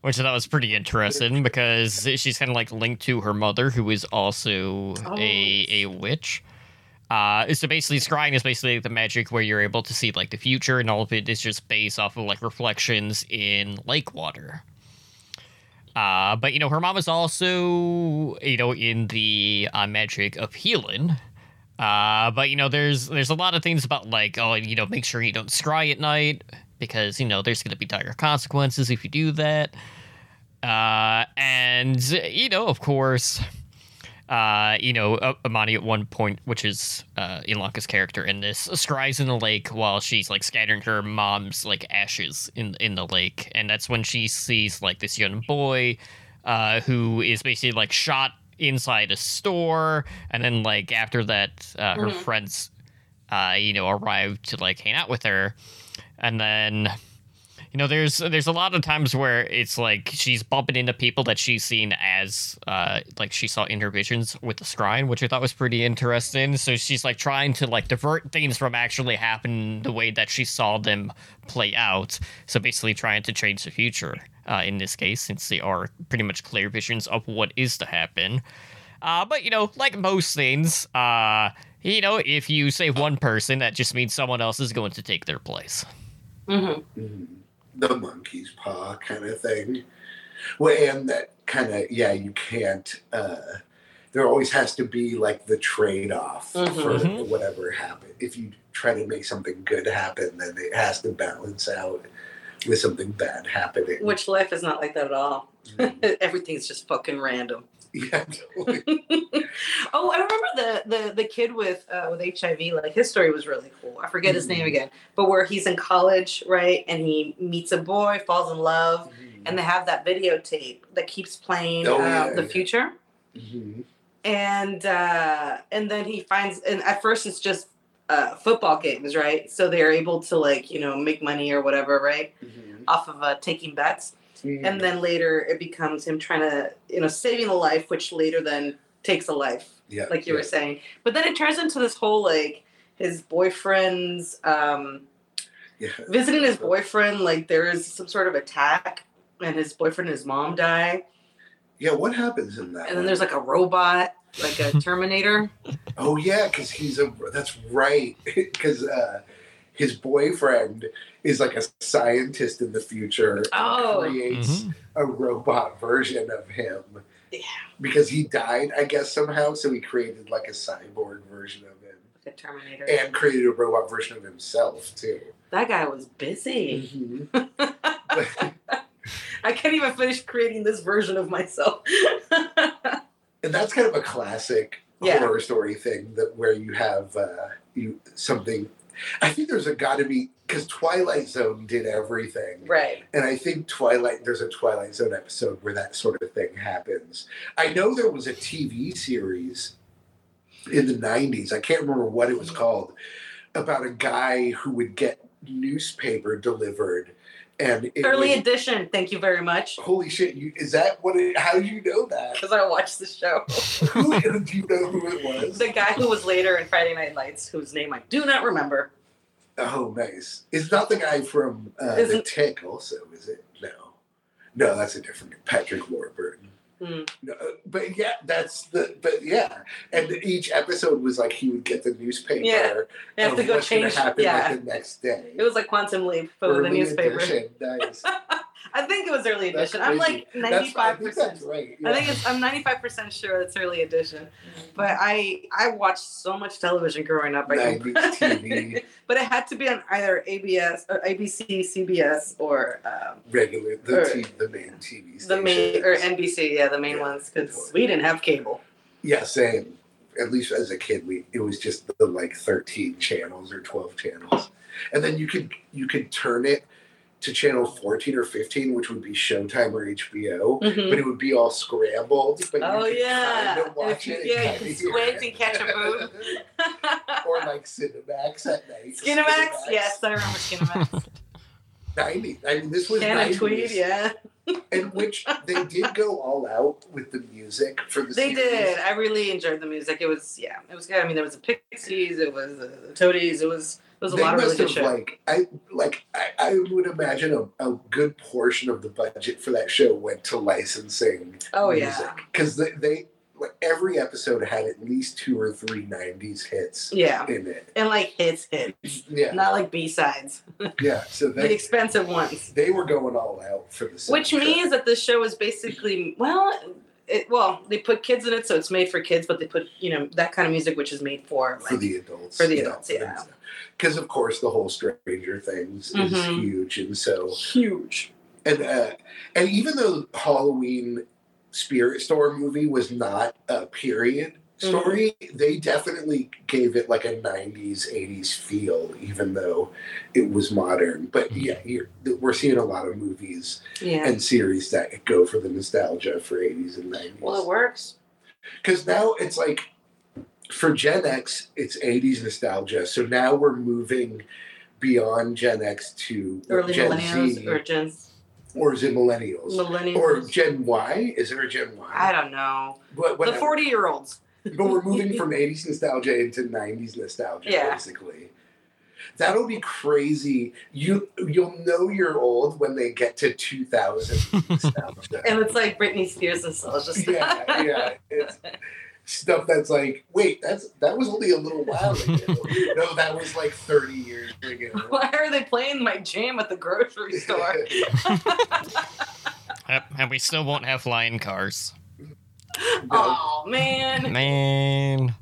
Which I thought was pretty interesting because she's kind of like linked to her mother, who is also oh. a a witch. Uh, so basically, scrying is basically the magic where you're able to see like the future, and all of it is just based off of like reflections in lake water. Uh, but you know, her mom is also you know in the uh, magic of healing. Uh, but you know, there's there's a lot of things about like oh you know make sure you don't scry at night. Because, you know, there's going to be dire consequences if you do that. Uh, and, you know, of course, uh, you know, Imani at one point, which is uh, Ilonka's character in this, scries in the lake while she's, like, scattering her mom's, like, ashes in, in the lake. And that's when she sees, like, this young boy uh, who is basically, like, shot inside a store. And then, like, after that, uh, her mm-hmm. friends, uh, you know, arrive to, like, hang out with her. And then, you know, there's there's a lot of times where it's like she's bumping into people that she's seen as uh, like she saw in her visions with the scrying, which I thought was pretty interesting. So she's like trying to like divert things from actually happening the way that she saw them play out. So basically trying to change the future uh, in this case, since they are pretty much clear visions of what is to happen. Uh, but, you know, like most things, uh, you know, if you save one person, that just means someone else is going to take their place. Mm-hmm. Mm-hmm. The monkey's paw kind of thing. Well, and that kind of, yeah, you can't, uh, there always has to be like the trade-off mm-hmm. for mm-hmm. whatever happened. If you try to make something good happen, then it has to balance out with something bad happening. Which life is not like that at all. Mm-hmm. Everything's just fucking random. Yeah, totally. Oh, I remember the, the, the kid with uh, with H I V. Like his story was really cool. I forget mm-hmm. his name again, but where he's in college, right? And he meets a boy, falls in love, mm-hmm. and they have that videotape that keeps playing oh, uh, yeah, the yeah. future. Mm-hmm. And uh, and then he finds, and at first it's just uh, football games, right? So they are able to like you know make money or whatever, right, mm-hmm. off of uh, taking bets. And then later it becomes him trying to, you know, saving a life, which later then takes a life, yeah, like you yeah. were saying. But then it turns into this whole, like, his boyfriend's, um, yeah. visiting his boyfriend, like there is some sort of attack and his boyfriend and his mom die. Yeah, what happens in that? And then one? There's like a robot, like a Terminator. Oh, yeah, because he's a, that's right, because, uh. His boyfriend is like a scientist in the future oh. and creates mm-hmm. a robot version of him. Yeah. Because he died, I guess, somehow. So he created like a cyborg version of him. Like a Terminator. And created a robot version of himself, too. That guy was busy. Mm-hmm. I can't even finish creating this version of myself. And that's kind of a classic yeah. horror story thing that where you have uh, you something... I think there's a got to be, because Twilight Zone did everything. Right. And I think Twilight, there's a Twilight Zone episode where that sort of thing happens. I know there was a T V series in the nineties, I can't remember what it was called, about a guy who would get newspaper delivered. And early was, edition, thank you very much. Holy shit, you, is that what it, how do you know that? Because I watched the show. Who do you know who it was? The guy who was later in Friday Night Lights, whose name I do not remember. Oh, nice. It's not the guy from uh, The Tick also, is it? No. No, that's a different Patrick Warburton. Mm. No, but yeah, that's the, but yeah. And each episode was like he would get the newspaper. Yeah. You have to go change happen yeah. like the next day. It was like Quantum Leap, but with the newspaper. Edition. Nice. I think it was early edition. I'm like ninety-five percent. I think that's right. Yeah. I think it's, I'm ninety-five percent sure it's early edition. But I I watched so much television growing up. I nineties T V. But it had to be on either A B S, or A B C, C B S, or um, regular the, or, t- the main T V station. The main or N B C, yeah, the main yeah, ones, because we didn't have cable. Yeah, same. At least as a kid, we it was just the like thirteen channels or twelve channels, and then you could you could turn it to channel fourteen or fifteen, which would be Showtime or H B O, mm-hmm. but it would be all scrambled. But oh, you could yeah. kind of watch you, it. Yeah, you could squint and catch a boob. Or like Cinemax at night. Cinemax? Cinemax. Yes, I remember Cinemax. ninety. I mean, this was Can't nineties. Tweet, yeah. In which they did go all out with the music for the They series. Did. I really enjoyed the music. It was, yeah, it was good. I mean, there was the Pixies, it was the Toadies, it was... It was a they lot of really good show. Like, I, like, I, I would imagine a, a good portion of the budget for that show went to licensing oh, music. Oh, yeah. Because they, they, like, every episode had at least two or three nineties hits yeah. in it. And, like, hits, hits. Yeah. Not, like, B-sides. Yeah. So they, the expensive ones. They were going all out for the same Which show. Means that the show is basically, well... It, well, they put kids in it, so it's made for kids, but they put, you know, that kind of music, which is made for... Like, for the adults. For the adults, yeah. Because, yeah. of course, the whole Stranger Things mm-hmm. is huge, and so... Huge. And, uh, and even though Halloween Spirit Store movie was not a period story, mm-hmm. they definitely gave it, like, a nineties, eighties feel, even though it was modern. But, yeah, you're, we're seeing a lot of movies yeah. and series that go for the nostalgia for eighties and nineties. Well, it works. Because now it's, like, for Gen X, it's eighties nostalgia. So now we're moving beyond Gen X to early Gen millennials Z. Or Gen Or is it millennials? Millennials. Or Gen Y? Is there a Gen Y? I don't know. But the forty-year-olds. But we're moving from eighties nostalgia into nineties nostalgia, yeah. basically. That'll be crazy. You, you'll know you're old when they get to two thousand nostalgia. And it's like Britney Spears nostalgia stuff. Yeah, yeah. It's stuff that's like, wait, that's that was only a little while ago. No, that was like thirty years ago. Why are they playing my jam at the grocery store? And we still won't have flying cars. No. Oh man, man.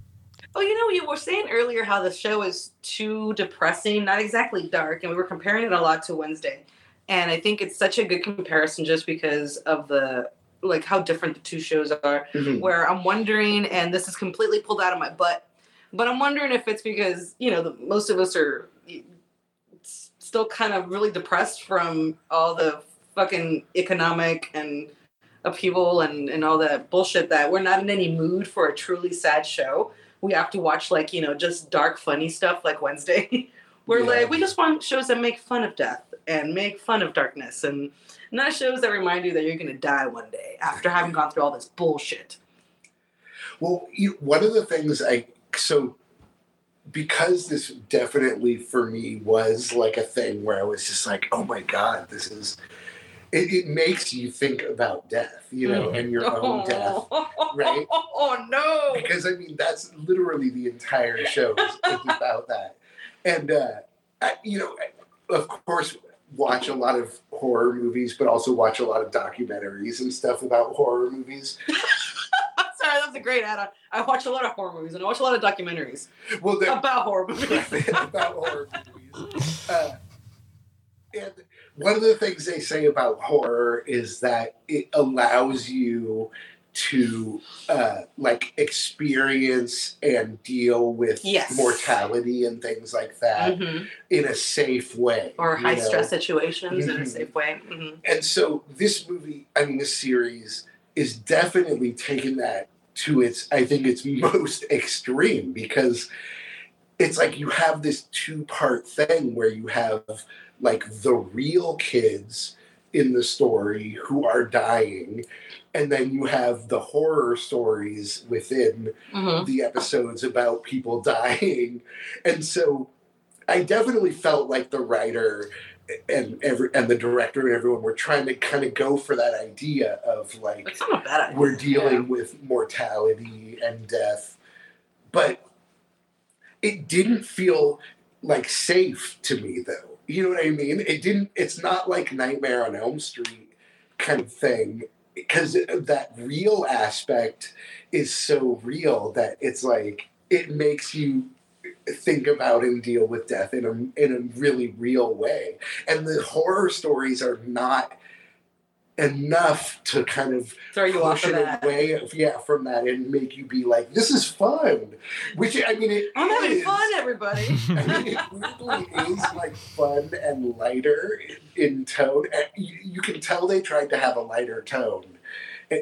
Oh, you know, you were saying earlier how the show is too depressing, not exactly dark, and we were comparing it a lot to Wednesday. And I think it's such a good comparison just because of the like how different the two shows are. Mm-hmm. Where I'm wondering, and this is completely pulled out of my butt, but I'm wondering if it's because you know the, most of us are still kind of really depressed from all the fucking economic and upheaval and, and all that bullshit that we're not in any mood for a truly sad show. We have to watch like, you know, just dark, funny stuff like Wednesday. We're yeah. like, we just want shows that make fun of death and make fun of darkness and not shows that remind you that you're going to die one day after having gone through all this bullshit. Well, you, one of the things I, so because this definitely for me was like a thing where I was just like, oh my God, this is, It, it makes you think about death, you know, mm-hmm. and your own oh. death, right? Oh, no! Because, I mean, that's literally the entire show is about that. And, uh, I, you know, I, of course, watch a lot of horror movies, but also watch a lot of documentaries and stuff about horror movies. Sorry, that was a great add-on. I watch a lot of horror movies, and I watch a lot of documentaries well, about horror movies. about horror movies. Uh, and... One of the things they say about horror is that it allows you to uh, like experience and deal with yes. mortality and things like that mm-hmm. in a safe way. Or high know? stress situations mm-hmm. in a safe way. Mm-hmm. And so this movie, I mean, this series is definitely taking that to its, I think, its most extreme, because it's like you have this two-part thing where you have like the real kids in the story who are dying, and then you have the horror stories within mm-hmm. the episodes about people dying. And so I definitely felt like the writer and every and the director and everyone were trying to kind of go for that idea of like, that's not a bad idea. We're dealing yeah. with mortality and death, but it didn't feel like safe to me though. You know what I mean? It didn't, it's not like Nightmare on Elm Street kind of thing, because that real aspect is so real that it's like, it makes you think about and deal with death in a, in a really real way. And the horror stories are not enough to kind of throw you push off of it away of, yeah, from that and make you be like, this is fun. Which, I mean, it I'm is. having fun, everybody. I mean, it really is like fun and lighter in, in tone. And you, you can tell they tried to have a lighter tone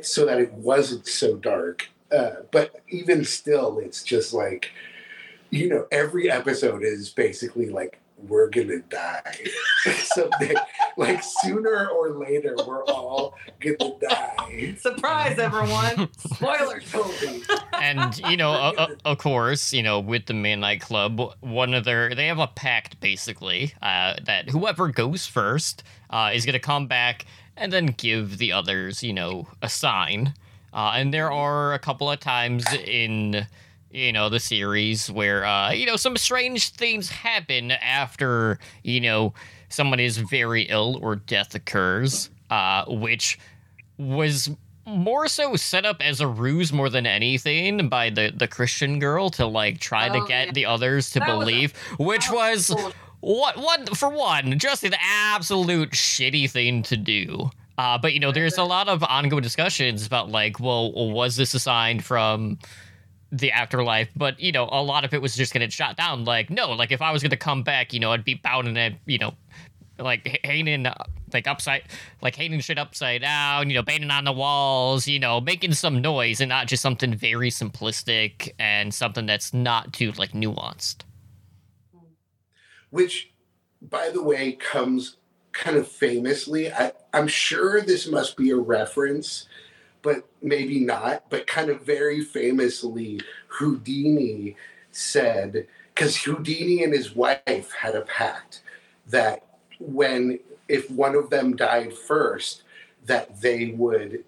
so that it wasn't so dark. Uh, but even still, it's just like, you know, every episode is basically like, we're gonna die someday. Like sooner or later, we're all gonna die. Surprise, everyone! Spoilers. And you know, uh, of course, you know, with the Midnight Club, one of their they have a pact basically uh, that whoever goes first uh, is gonna come back and then give the others, you know, a sign. Uh, and there are a couple of times in. You know, the series where, uh, you know, some strange things happen after, you know, someone is very ill or death occurs, uh, which was more so set up as a ruse more than anything by the, the Christian girl to, like, try oh, to get yeah. the others to that believe, was a, which was, was cool. what, what, for one, just an absolute shitty thing to do. Uh, but, you know, there's a lot of ongoing discussions about, like, well, was this a sign from the afterlife, but, you know, a lot of it was just getting shot down. Like, no, like, if I was going to come back, you know, I'd be bound and, I'd, you know, like, hanging, like, upside, like, hanging shit upside down, you know, banging on the walls, you know, making some noise and not just something very simplistic and something that's not too, like, nuanced. Which, by the way, comes kind of famously. I, I'm sure this must be a reference, but maybe not, but kind of very famously, Houdini said, because Houdini and his wife had a pact that when, if one of them died first, that they would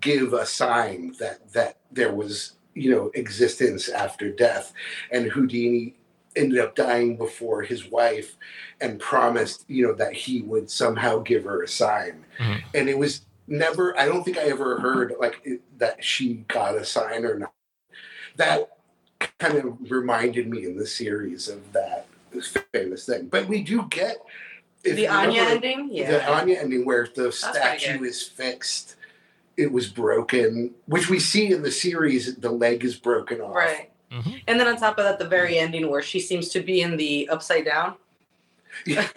give a sign that, that there was, you know, existence after death. And Houdini ended up dying before his wife and promised, you know, that he would somehow give her a sign. Mm-hmm. And it was never, I don't think I ever heard like it, that she got a sign or not. That kind of reminded me in the series of that famous thing. But we do get if the Anya remember, ending, yeah, the Anya ending where the That's statue is fixed. It was broken, which we see in the series. The leg is broken off, right? Mm-hmm. And then on top of that, the very ending where she seems to be in the upside down. Yeah.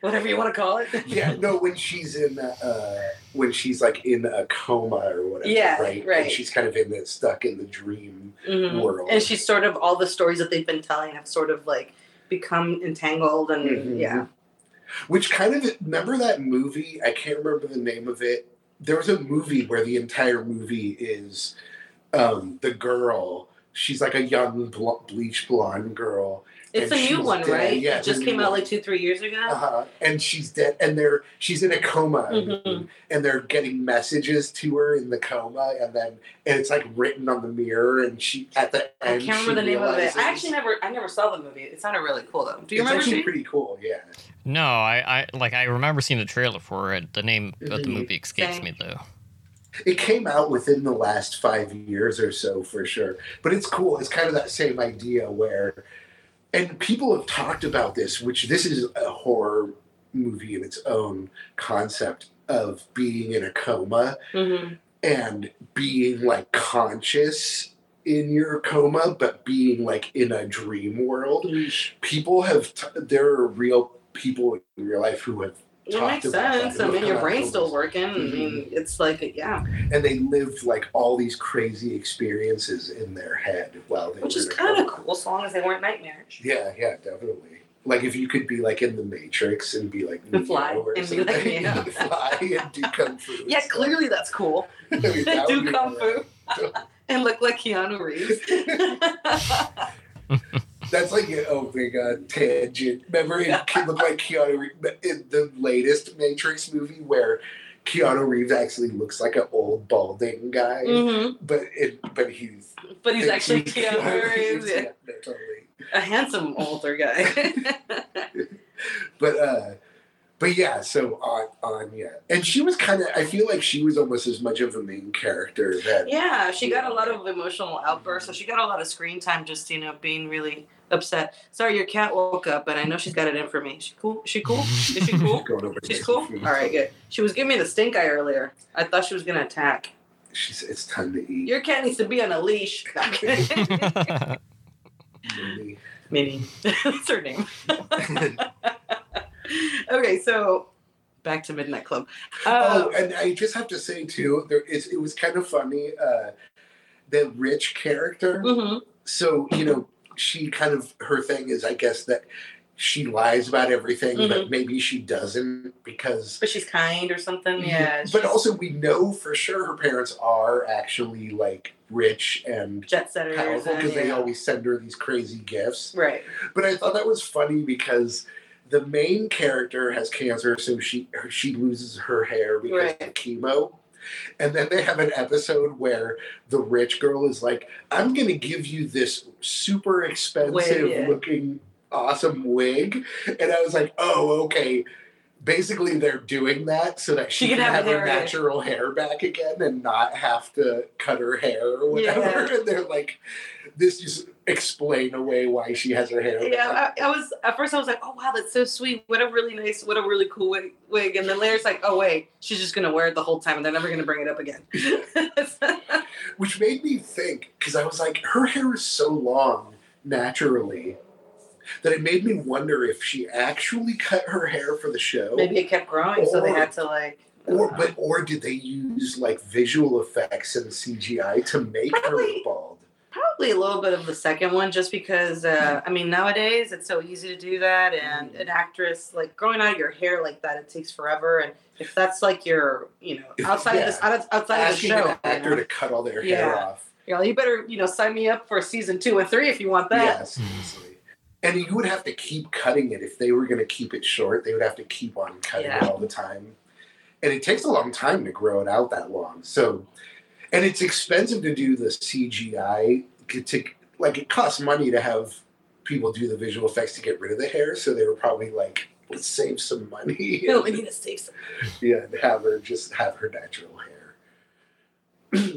Whatever you want to call it. Yeah, no, when she's in, uh, when she's like in a coma or whatever, yeah, right? right. And she's kind of in the, stuck in the dream mm-hmm. world. And she's sort of, all the stories that they've been telling have sort of like become entangled and mm-hmm. yeah. Which kind of, remember that movie? I can't remember the name of it. There was a movie where the entire movie is um, the girl. She's like a young blo- bleach blonde girl. It's and a new one, dead. right? Yeah, it just came out one. like two, three years ago. Uh-huh. And she's dead, and they're she's in a coma, mm-hmm. and they're getting messages to her in the coma, and then and it's like written on the mirror, and she at the end. I can't remember the name of it. I actually never, I never saw the movie. It sounded really cool though. Do you it's remember? It's actually pretty cool. Yeah. No, I, I like I remember seeing the trailer for it. The name mm-hmm. of the movie escapes Same. me though. It came out within the last five years or so, for sure. But it's cool. It's kind of that same idea where. And people have talked about this, which this is a horror movie in its own concept of being in a coma. Mm-hmm. and being like conscious in your coma, but being like in a dream world. Mm. People have, t- there are real people in real life who have It makes sense. I mean, your brain's still working. Mm-hmm. I mean, it's like, yeah. And they lived like all these crazy experiences in their head while they which is kind of cool, as long as they weren't nightmares. Yeah, yeah, definitely. Like if you could be like in the Matrix and be like Neo fly or and something, be like, you know, fly and do kung fu. Yeah, stuff. Clearly that's cool. I mean, that do kung fu and look like Keanu Reeves. That's like an opening uh, tangent. Remember, it looked like Keanu Reeves in the latest Matrix movie where Keanu Reeves actually looks like an old balding guy, mm-hmm. but it, but he's but he's actually he's Keanu, Keanu Reeves, Reeves. Yeah. Yeah, totally. A handsome older guy. but uh, but yeah, so on on yeah, and she was kind of. I feel like she was almost as much of a main character that. Yeah, she got know. a lot of emotional outbursts, so she got a lot of screen time. Just you know, being really. Upset. Sorry, your cat woke up, but I know she's got it in for me. She cool? She cool? Is she cool? She's cool? All right, good. She was giving me the stink eye earlier. I thought she was going to attack. She said, it's time to eat. Your cat needs to be on a leash. Minnie. Minnie. That's her name. Okay, so back to Midnight Club. Uh, oh, and I just have to say, too, there is, it was kind of funny, uh, the Rich character. Mm-hmm. So, you know, she kind of, her thing is, I guess, that she lies about everything, mm-hmm. but maybe she doesn't because... But she's kind or something, yeah. But also we know for sure her parents are actually, like, rich and jet-setters powerful because yeah. they always send her these crazy gifts. Right. But I thought that was funny because the main character has cancer, so she, she loses her hair because right. of the chemo. And then they have an episode where the rich girl is like, I'm going to give you this super expensive looking awesome wig. And I was like, oh, okay. Basically, they're doing that so that she, she can have, have her natural hair back again and not have to cut her hair or whatever. Yeah. And they're like, this just explain away why she has her hair. Yeah, I, I was, at first I was like, oh, wow, that's so sweet. What a really nice, what a really cool wig. wig. And then later it's like, oh, wait, she's just going to wear it the whole time and they're never going to bring it up again. Which made me think, because I was like, her hair is so long naturally that it made me wonder if she actually cut her hair for the show. Maybe it kept growing, or, so they had to like... Or, but, or did they use like visual effects and C G I to make probably, her bald? Probably a little bit of the second one, just because, uh, I mean, nowadays it's so easy to do that, and an actress, like, growing out of your hair like that, it takes forever, and if that's like your, you know, outside yeah. of this, outside asking of the show... Asking an actor you know? to cut all their yeah. hair off. You know, you better, you know, sign me up for season two and three if you want that. Yes, seriously. And you would have to keep cutting it. If they were going to keep it short, they would have to keep on cutting yeah. it all the time. And it takes a long time to grow it out that long. So, and it's expensive to do the C G I. To, like, it costs money to have people do the visual effects to get rid of the hair. So they were probably like, let's save some money. No, we need to save some money. Yeah, and have her just have her natural hair.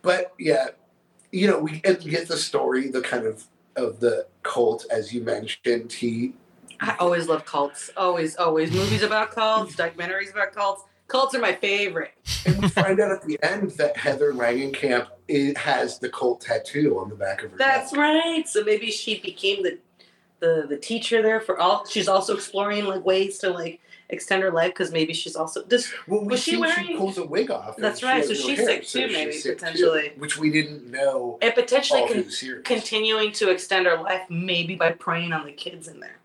But, yeah, you know, we get the story, the kind of, of the cult, as you mentioned. He I always love cults. Always, always. Movies about cults, documentaries about cults. Cults are my favorite. And we find out at the end that Heather Langenkamp is, has the cult tattoo on the back of her That's neck. Right. So maybe she became the, the the teacher there for all. She's also exploring like ways to like extend her life because maybe she's also this. Well, we was she wearing? She pulls a wig off. That's right. So she's hair, sick too, so maybe sick potentially, too, which we didn't know. And potentially con- continuing to extend her life, maybe by preying on the kids in there.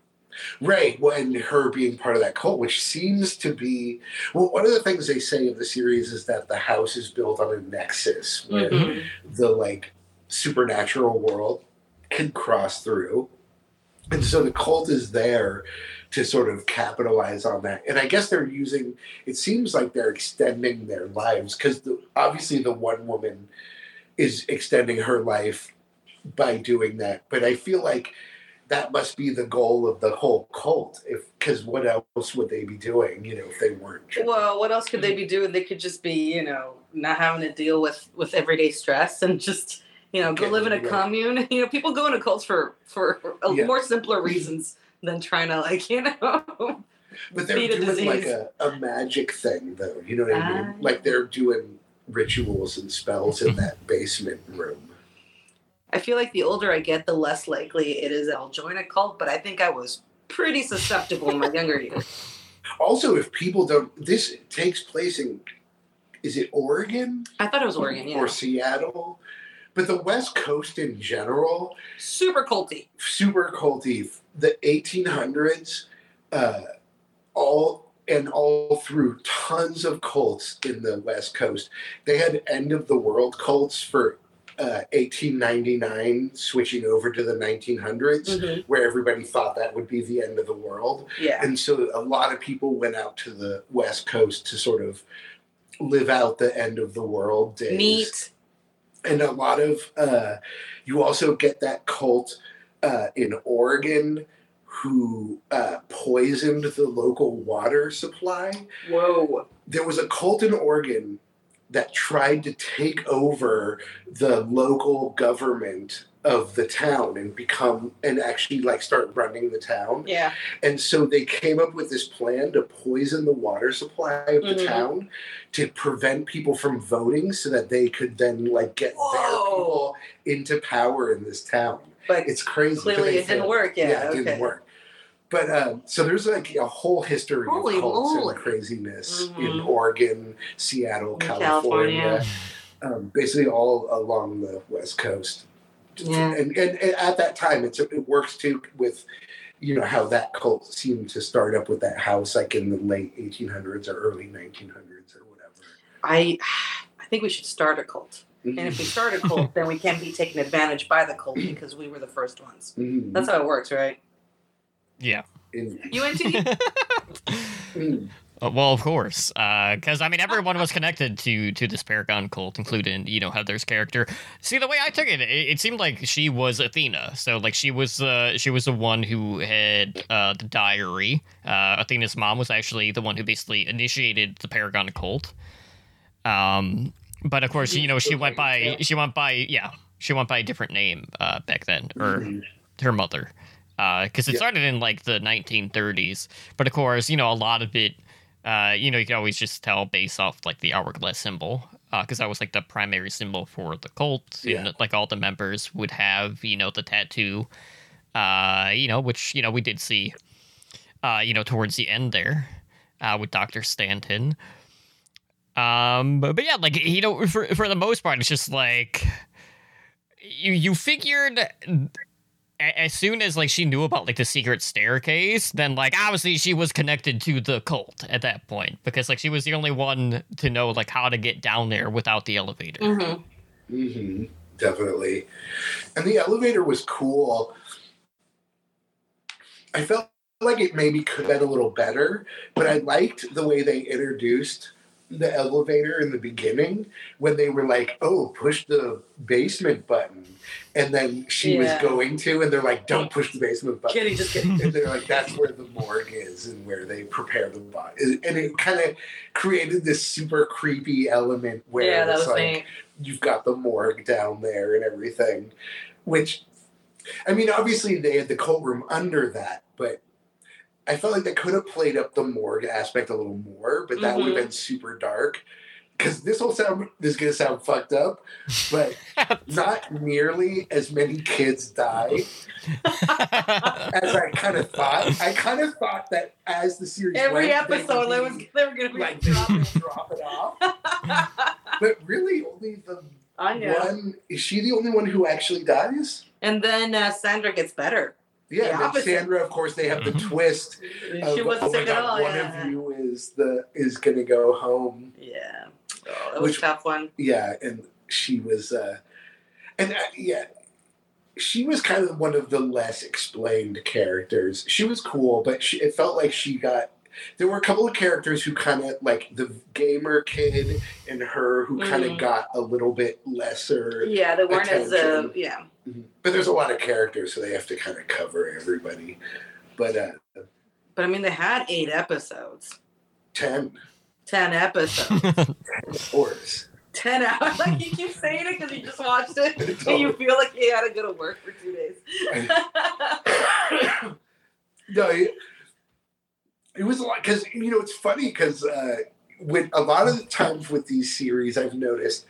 Right. Well, and her being part of that cult, which seems to be well, one of the things they say of the series is that the house is built on a nexus where mm-hmm. the like supernatural world can cross through, and so the cult is there to sort of capitalize on that. And I guess they're using, it seems like they're extending their lives because the, obviously the one woman is extending her life by doing that. But I feel like that must be the goal of the whole cult, if because what else would they be doing, you know, if they weren't? Well, what else could they be doing? They could just be, you know, not having to deal with, with everyday stress and just, you know, go okay, live in a right. commune. You know, people go into cults for, for a, yeah. more simpler reasons. Than trying to, like, you know, but they're doing, disease. like, a, a magic thing, though. You know what I mean? Uh, like, they're doing rituals and spells in that basement room. I feel like the older I get, the less likely it is that I'll join a cult, but I think I was pretty susceptible in my younger years. Also, if people don't, this takes place in, is it Oregon? I thought it was Oregon, yeah. Or Seattle. But the West Coast in general. Super culty. Super culty. The eighteen hundreds, uh, all and all through tons of cults in the West Coast. They had end-of-the-world cults for Uh, eighteen ninety-nine switching over to the nineteen hundreds, mm-hmm. where everybody thought that would be the end of the world. Yeah. And so a lot of people went out to the West Coast to sort of live out the end of the world days. Neat. And a lot of, uh, you also get that cult uh, in Oregon who uh, poisoned the local water supply. Whoa. There was a cult in Oregon that tried to take over the local government of the town and become, and actually like start running the town. Yeah. And so they came up with this plan to poison the water supply of the mm-hmm. town to prevent people from voting so that they could then like get Whoa. their people into power in this town. But it's crazy. Clearly it didn't work. Yeah, yeah it okay. didn't work. But uh, so there's like a whole history Holy of cults moly. and craziness mm-hmm. in Oregon, Seattle, in California, California. Um, basically all along the West Coast. Yeah. And, and, and at that time, it's, it works too with, you know, how that cult seemed to start up with that house like in the late eighteen hundreds or early nineteen hundreds or whatever. I, I think we should start a cult. Mm-hmm. And if we start a cult, then we can be taken advantage by the cult because we were the first ones. Mm-hmm. That's how it works, right? Yeah. You and T? Well, of course. Because, uh, I mean, everyone was connected to, to this Paragon cult, including, you know, Heather's character. See, the way I took it, it, it seemed like she was Athena. So, like, she was uh, she was the one who had uh, the diary. Uh, Athena's mom was actually the one who basically initiated the Paragon cult. Um, but, of course, you know, she went by, she went by, yeah, she went by a different name uh, back then, or mm-hmm. her mother. Because uh, it yeah. started in, like, the nineteen thirties. But, of course, you know, a lot of it, uh, you know, you can always just tell based off, like, the hourglass symbol. Because uh, that was, like, the primary symbol for the cult. Yeah. And, like, all the members would have, you know, the tattoo, uh, you know, which, you know, we did see, uh, you know, towards the end there uh, with Doctor Stanton. Um, but, but, yeah, like, you know, for, for the most part, it's just, like, you, you figured... As soon as, like, she knew about, like, the secret staircase, then, like, obviously she was connected to the cult at that point. Because, like, she was the only one to know, like, how to get down there without the elevator. Mm-hmm. Mm-hmm. Definitely. And the elevator was cool. I felt like it maybe could have been a little better, but I liked the way they introduced the elevator in the beginning when they were like, oh, push the basement button. And then she yeah. was going to, and they're like, don't push the basement button. Kidding, just kidding. And they're like, that's where the morgue is and where they prepare the body. And it kind of created this super creepy element where yeah, it's like, neat. You've got the morgue down there and everything. Which, I mean, obviously they had the cult room under that, but I felt like they could have played up the morgue aspect a little more, but that mm-hmm. would have been super dark. Because this will sound, this is going to sound fucked up, but not nearly as many kids die as I kind of thought. I kind of thought that as the series Every went, episode, they, be, they were going to be like, drop it, drop it off. But really, only the I know. one, is she the only one who actually dies? And then uh, Sandra gets better. Yeah, and Sandra, of course, they have the twist. Of, she wasn't oh sick God, at all. One yeah. of you is the is gonna go home. Yeah, oh, that Which, was a tough one. Yeah, and she was, uh, and uh, yeah, she was kind of one of the less explained characters. She was cool, but she, it felt like she got. There were a couple of characters who kind of, like, the gamer kid and her who kind of mm. got a little bit lesser Yeah, they weren't attention. as, uh, yeah. Mm-hmm. But there's a lot of characters, so they have to kind of cover everybody. But, uh... But, I mean, they had eight episodes. Ten. Ten episodes. Ten hours. Ten hours. Like, you keep saying it because you just watched it and you feel like you had to go to work for two days. I... No, you... It was a lot, because, you know, it's funny, because uh, with a lot of the times with these series, I've noticed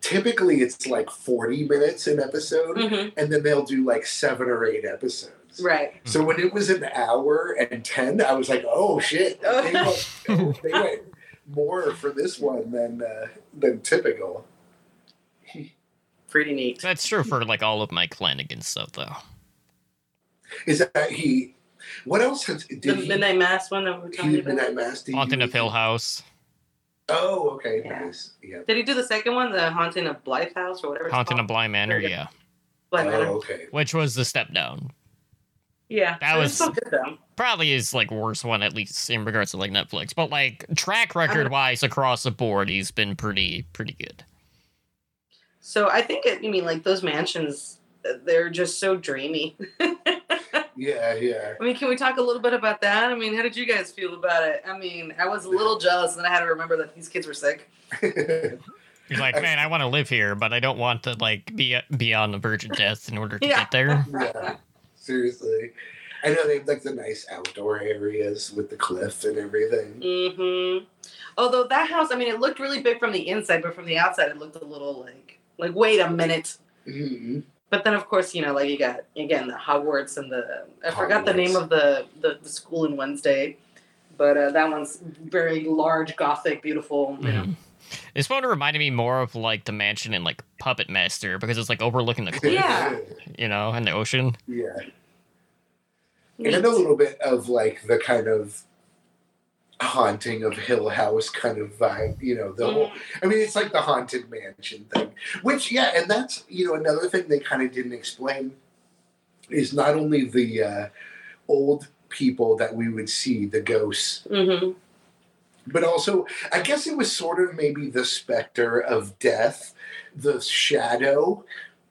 typically it's like forty minutes an episode, mm-hmm. and then they'll do like seven or eight episodes. Right. So when it was an hour and ten, I was like, oh shit, they went, they went more for this one than uh, than typical. Pretty neat. That's true for like all of Mike Flanagan stuff, though. Is that he? What else has, did the he, Midnight Mass one that we were talking about? Midnight Mass. Haunting of Hill House. Oh, okay. Yeah. Nice. Yeah. Did he do the second one, the Haunting of Blythe House or whatever? Haunting of Bly Manor, yeah. yeah. Bly Manor. Oh, okay. Which was the step down. Yeah, that was so good, probably his like worst one, at least in regards to like Netflix. But like track record wise, across the board, he's been pretty pretty good. So I think it, I mean, like those mansions, they're just so dreamy. Yeah, yeah. I mean, can we talk a little bit about that? I mean, how did you guys feel about it? I mean, I was a little jealous, and I had to remember that these kids were sick. You're like, man, I want to live here, but I don't want to like be be on the verge of death in order to yeah. get there. Yeah. Seriously. I know they have like the nice outdoor areas with the cliff and everything. Mm-hmm. Although that house, I mean, it looked really big from the inside, but from the outside, it looked a little like, like wait a minute. Mm-hmm. But then, of course, you know, like you got, again, the Hogwarts and the, I Hogwarts. forgot the name of the, the, the school in Wednesday, but uh, that one's very large, gothic, beautiful. Mm-hmm. You know. This one reminded me more of like the mansion in like Puppet Master because it's like overlooking the cliff, yeah. you know, and the ocean. Yeah. And then a little bit of, like, the kind of Haunting of Hill House kind of vibe, you know, the mm-hmm. whole... I mean, it's like the Haunted Mansion thing, which, yeah, and that's, you know, another thing they kind of didn't explain is not only the uh, old people that we would see, the ghosts, mm-hmm. but also, I guess it was sort of maybe the specter of death, the shadow...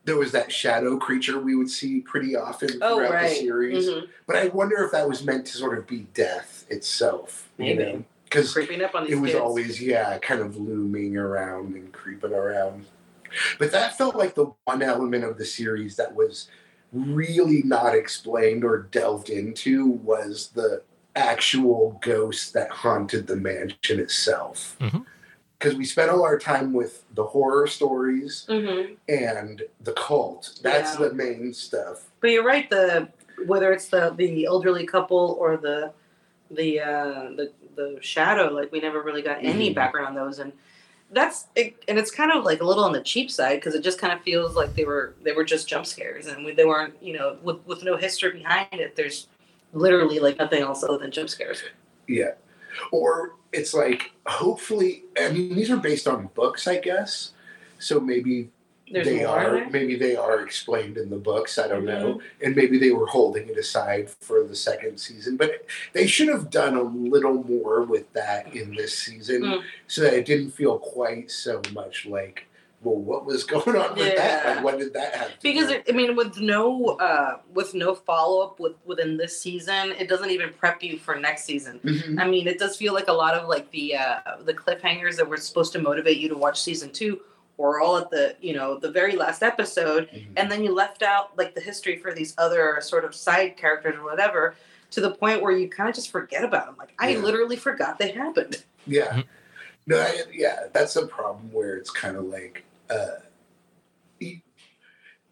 There was that shadow creature we would see pretty often throughout oh, right. the series. Mm-hmm. But I wonder if that was meant to sort of be death itself. Maybe. You know? Because it kids. was always, yeah, kind of looming around and creeping around. But that felt like the one element of the series that was really not explained or delved into was the actual ghost that haunted the mansion itself. Mm-hmm. Because we spent all our time with the horror stories mm-hmm. and the cult. That's yeah. the main stuff. But you're right. The whether it's the, the elderly couple or the the, uh, the the shadow, like we never really got any mm-hmm. background on those, and that's it, and it's kind of like a little on the cheap side because it just kind of feels like they were they were just jump scares and they weren't, you know, with with no history behind it. There's literally like nothing else other than jump scares. Yeah. Or it's like, hopefully, I mean, these are based on books, I guess. So maybe There's they are there? maybe they are explained in the books. I don't mm-hmm. know. And maybe they were holding it aside for the second season. But they should have done a little more with that in this season mm-hmm. so that it didn't feel quite so much like, well, what was going on with yeah. that? Like, what did that happen? Because, it, I mean, with no uh, with no follow-up with, within this season, it doesn't even prep you for next season. Mm-hmm. I mean, it does feel like a lot of, like, the uh, the cliffhangers that were supposed to motivate you to watch season two were all at the, you know, the very last episode, mm-hmm. and then you left out, like, the history for these other sort of side characters or whatever to the point where you kind of just forget about them. Like, I yeah. literally forgot they happened. Yeah. Mm-hmm. No, I, yeah, that's a problem where it's kind of like, Uh, he,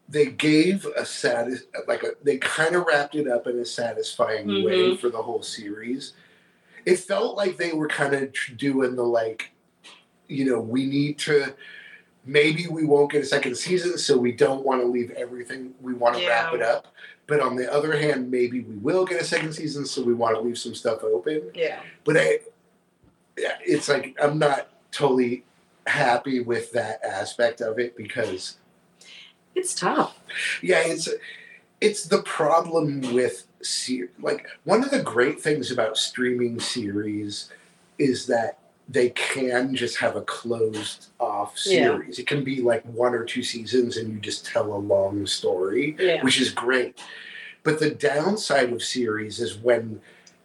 they gave a satis- like a, they kind of wrapped it up in a satisfying mm-hmm. way for the whole series. It felt like they were kind of doing the like, you know, we need to, maybe we won't get a second season, so we don't want to leave everything. We want to yeah. wrap it up. But on the other hand, maybe we will get a second season, so we want to leave some stuff open. Yeah. But I, it's like, I'm not totally happy with that aspect of it because it's tough. Yeah, it's it's the problem with ser- like one of the great things about streaming series is that they can just have a closed off series. Yeah. It can be like one or two seasons and you just tell a long story, yeah. which is great. But the downside of series is when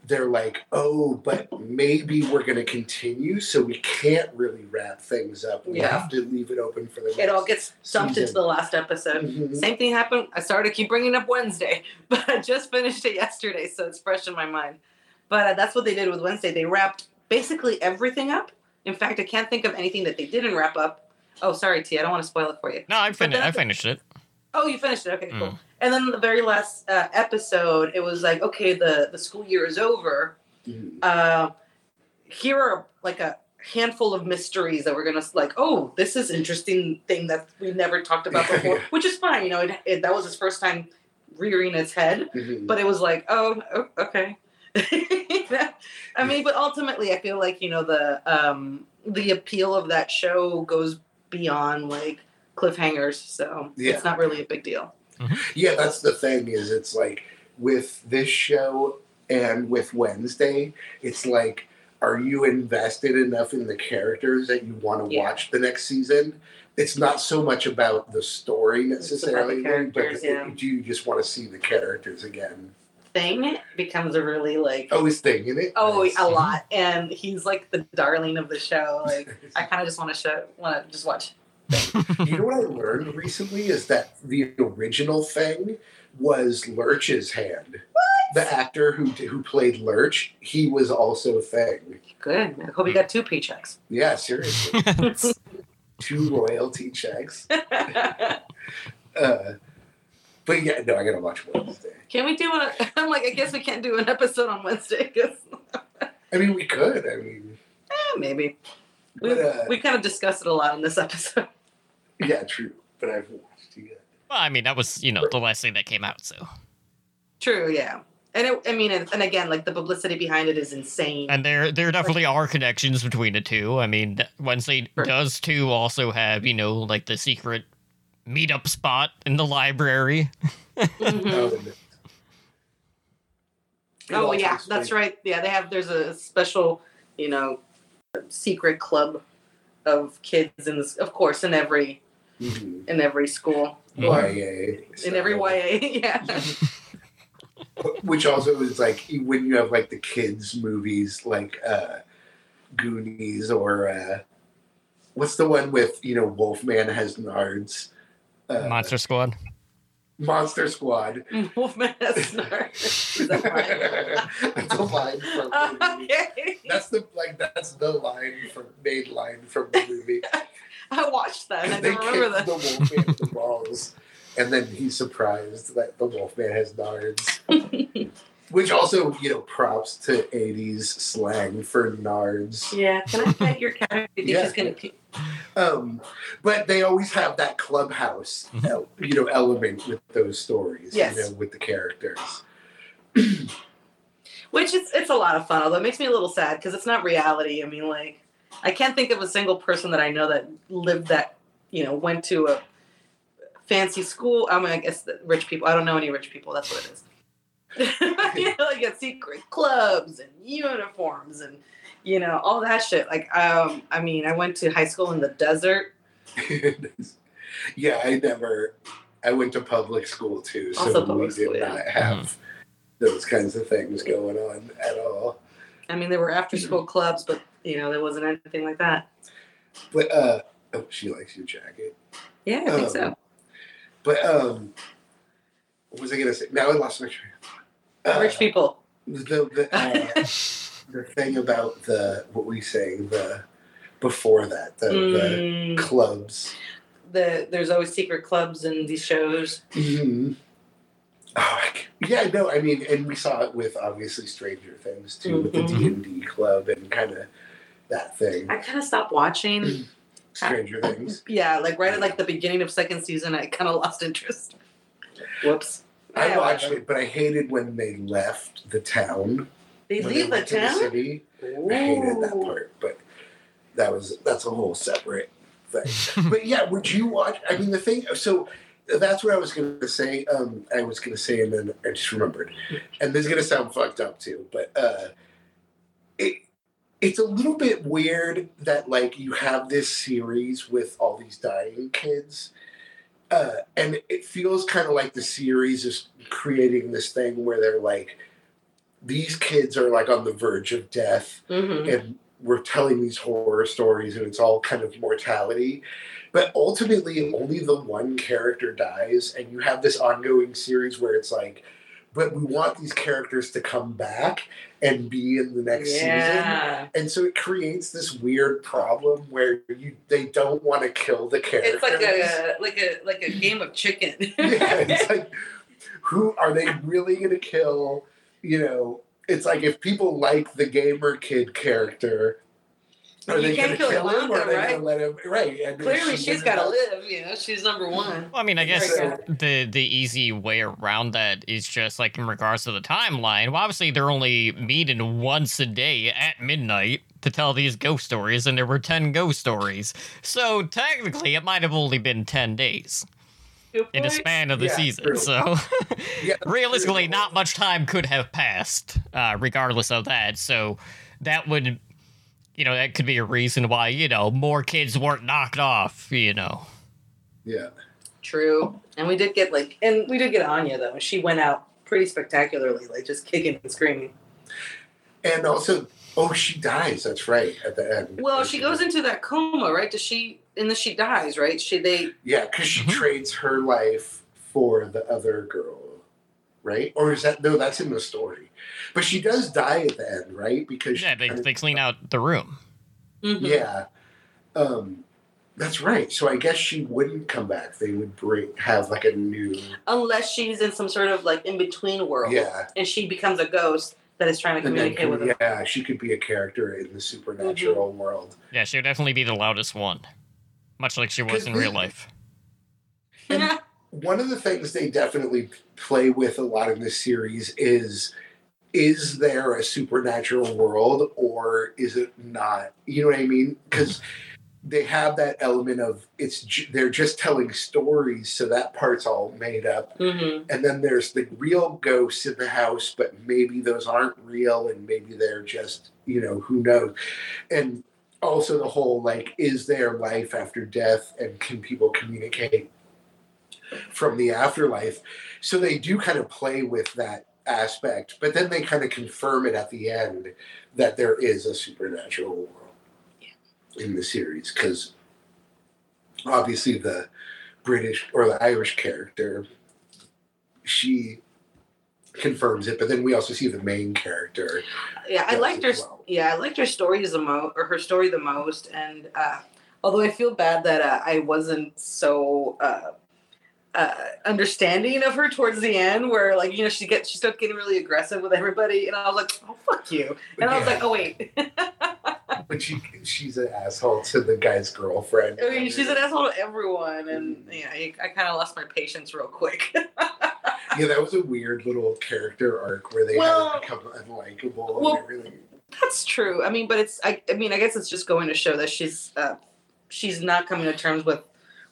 they're like, oh, but maybe we're going to continue, so we can't really wrap things up. We yeah. have to leave it open for the next It all gets dumped season. Into the last episode. Mm-hmm. Same thing happened. I started to keep bringing up Wednesday, but I just finished it yesterday, so it's fresh in my mind. But uh, that's what they did with Wednesday. They wrapped basically everything up. I In fact, I can't think of anything that they didn't wrap up. Oh, sorry, T. I don't want to spoil it for you. No, I finished. I finished it. Oh, you finished it. Okay, mm. cool. And then the very last uh, episode, it was like, okay, the, the school year is over. Mm. Uh, here are like a handful of mysteries that we're gonna like. Oh, this is interesting thing that we never talked about before, yeah. which is fine. You know, it, it, that was his first time rearing its head, mm-hmm. but it was like, oh, okay. I mean, but ultimately, I feel like you know the um, the appeal of that show goes beyond like cliffhangers, so yeah. it's not really a big deal. Mm-hmm. Yeah, that's the thing. Is it's like with this show and with Wednesday, it's like, are you invested enough in the characters that you want to yeah. watch the next season? It's not so much about the story necessarily, the but yeah. do you just want to see the characters again? Thing becomes a really like oh his thing in it oh nice. a lot, and he's like the darling of the show. Like I kind of just want to show want to just watch. You know what I learned recently is that the original Thing was Lurch's hand. What? The actor who who played Lurch, he was also Thing. Good. I hope he got two paychecks. Yeah, seriously. Two royalty checks. uh, but yeah, no, I gotta watch Wednesday. Can we do a? I'm like, I guess we can't do an episode on Wednesday. Cause I mean, we could. I mean, eh, maybe. But, we uh, we kind of discussed it a lot in this episode. Yeah, true. But I haven't watched it yet. Well, I mean, that was you know the last thing that came out, so. True. Yeah. And it, I mean, and again, like the publicity behind it is insane. And there, there definitely are connections between the two. I mean, Wednesday sure. does too also have, you know, like the secret meetup spot in the library. Mm-hmm. oh yeah, that's right. Yeah, they have. There's a special, you know, secret club of kids in this, of course, in every, mm-hmm. in every school, mm-hmm. or Y A. In every Y A. Yeah. Which also is like when you have like the kids' movies like uh, Goonies or uh, what's the one with, you know, Wolfman has nards? Uh, Monster Squad. Monster Squad. Wolfman has nards. Is that line? That's a line from the movie. Okay. That's the like that's the line from main line from the movie. I watched that. I don't remember that. The Wolfman with the balls. And then he's surprised that the Wolfman has nards. Which also, you know, props to eighties slang for nards. Yeah, can I pet your cat? I think yeah. she's going to pee. Um, but they always have that clubhouse, el- you know, element with those stories. Yes. You know, with the characters. Which is, it's a lot of fun, although it makes me a little sad because it's not reality. I mean, like, I can't think of a single person that I know that lived that, you know, went to a fancy school. I mean, I guess the rich people. I don't know any rich people. That's what it is. You know, like you secret clubs and uniforms and, you know, all that shit. Like, um, I mean, I went to high school in the desert. Yeah, I never. I went to public school too, so also public we did school, yeah. not have those kinds of things going on at all. I mean, there were after-school clubs, but you know, there wasn't anything like that. But uh, oh, she likes your jacket. Yeah, I think um, so. But um, what was I gonna say? Now I lost my train of thought. Rich people. The the, uh, the thing about the what we say the before that the, mm. the clubs. The there's always secret clubs in these shows. Mm-hmm. Oh I yeah, no, I mean, and we saw it with obviously Stranger Things too, mm-hmm. with the D and D club and kind of that thing. I kind of stopped watching. Stranger Things. Yeah, like right at like the beginning of second season, I kind of lost interest. Whoops. I watched it, but I hated when they left the town. They leave the town? The city. I hated that part, but that was that's a whole separate thing. But yeah, would you watch? I mean, the thing. So that's what I was going to say. Um, I was going to say, and then I just remembered. And this is going to sound fucked up too, but uh, it. It's a little bit weird that, like, you have this series with all these dying kids, uh, and it feels kind of like the series is creating this thing where they're like, these kids are, like, on the verge of death, mm-hmm. and we're telling these horror stories, and it's all kind of mortality. But ultimately, only the one character dies, and you have this ongoing series where it's like, but we want these characters to come back and be in the next yeah. season. And so it creates this weird problem where you they don't want to kill the characters. It's like a like a like a game of chicken. Yeah, it's like, who are they really going to kill? You know, it's like, if people like the gamer kid character, are you they going to kill, kill him, Ilonka, or are they right? going to let him? Right. And clearly, she she's got to live. You know, she's number one. Well, I mean, I guess so, the the easy way around that is just like in regards to the timeline. Well, obviously, they're only meeting once a day at midnight to tell these ghost stories, and there were ten ghost stories. So technically, it might have only been ten days in the span of the yeah, season. True. So yeah, realistically, true. Not much time could have passed, uh, regardless of that. So that would. You know, that could be a reason why, you know, more kids weren't knocked off, you know. Yeah. True. And we did get, like, and we did get Anya, though. She went out pretty spectacularly, like, just kicking and screaming. And also, oh, she dies. That's right, at the end. Well, she goes into that coma, right? Does she, and then she dies, right? She, they... Yeah, because she trades her life for the other girl, right? Or is that, no, that's in the story. But she does die at the end, right? Because yeah, they they clean out the room. Mm-hmm. Yeah, um, that's right. So I guess she wouldn't come back. They would break, have like a new, unless she's in some sort of like in between world. Yeah, and she becomes a ghost that is trying to and communicate can, with them. Yeah, she could be a character in the supernatural mm-hmm. world. Yeah, she would definitely be the loudest one, much like she was in real life. One of the things they definitely play with a lot in this series is. Is there a supernatural world or is it not? You know what I mean? Because they have that element of it's they're just telling stories, so that part's all made up. Mm-hmm. And then there's the real ghosts in the house, but maybe those aren't real and maybe they're just, you know, who knows? And also the whole, like, is there life after death and can people communicate from the afterlife? So they do kind of play with that aspect, but then they kind of confirm it at the end that there is a supernatural world yeah. in the series, because obviously the British or the Irish character, she confirms it, but then we also see the main character. Yeah, I liked her. Well. Yeah, I liked her stories the most, or her story the most. And uh, although I feel bad that uh, I wasn't so. Uh, Uh, understanding of her towards the end, where like you know she gets she starts getting really aggressive with everybody, and I was like, oh fuck you, and yeah. I was like, oh wait. But she she's an asshole to the guy's girlfriend. I mean, she's an asshole to everyone, and yeah, I, I kind of lost my patience real quick. Yeah, that was a weird little character arc where they well, had to become unlikable. Well, and really... that's true. I mean, but it's I, I mean I guess it's just going to show that she's uh, she's not coming to terms with.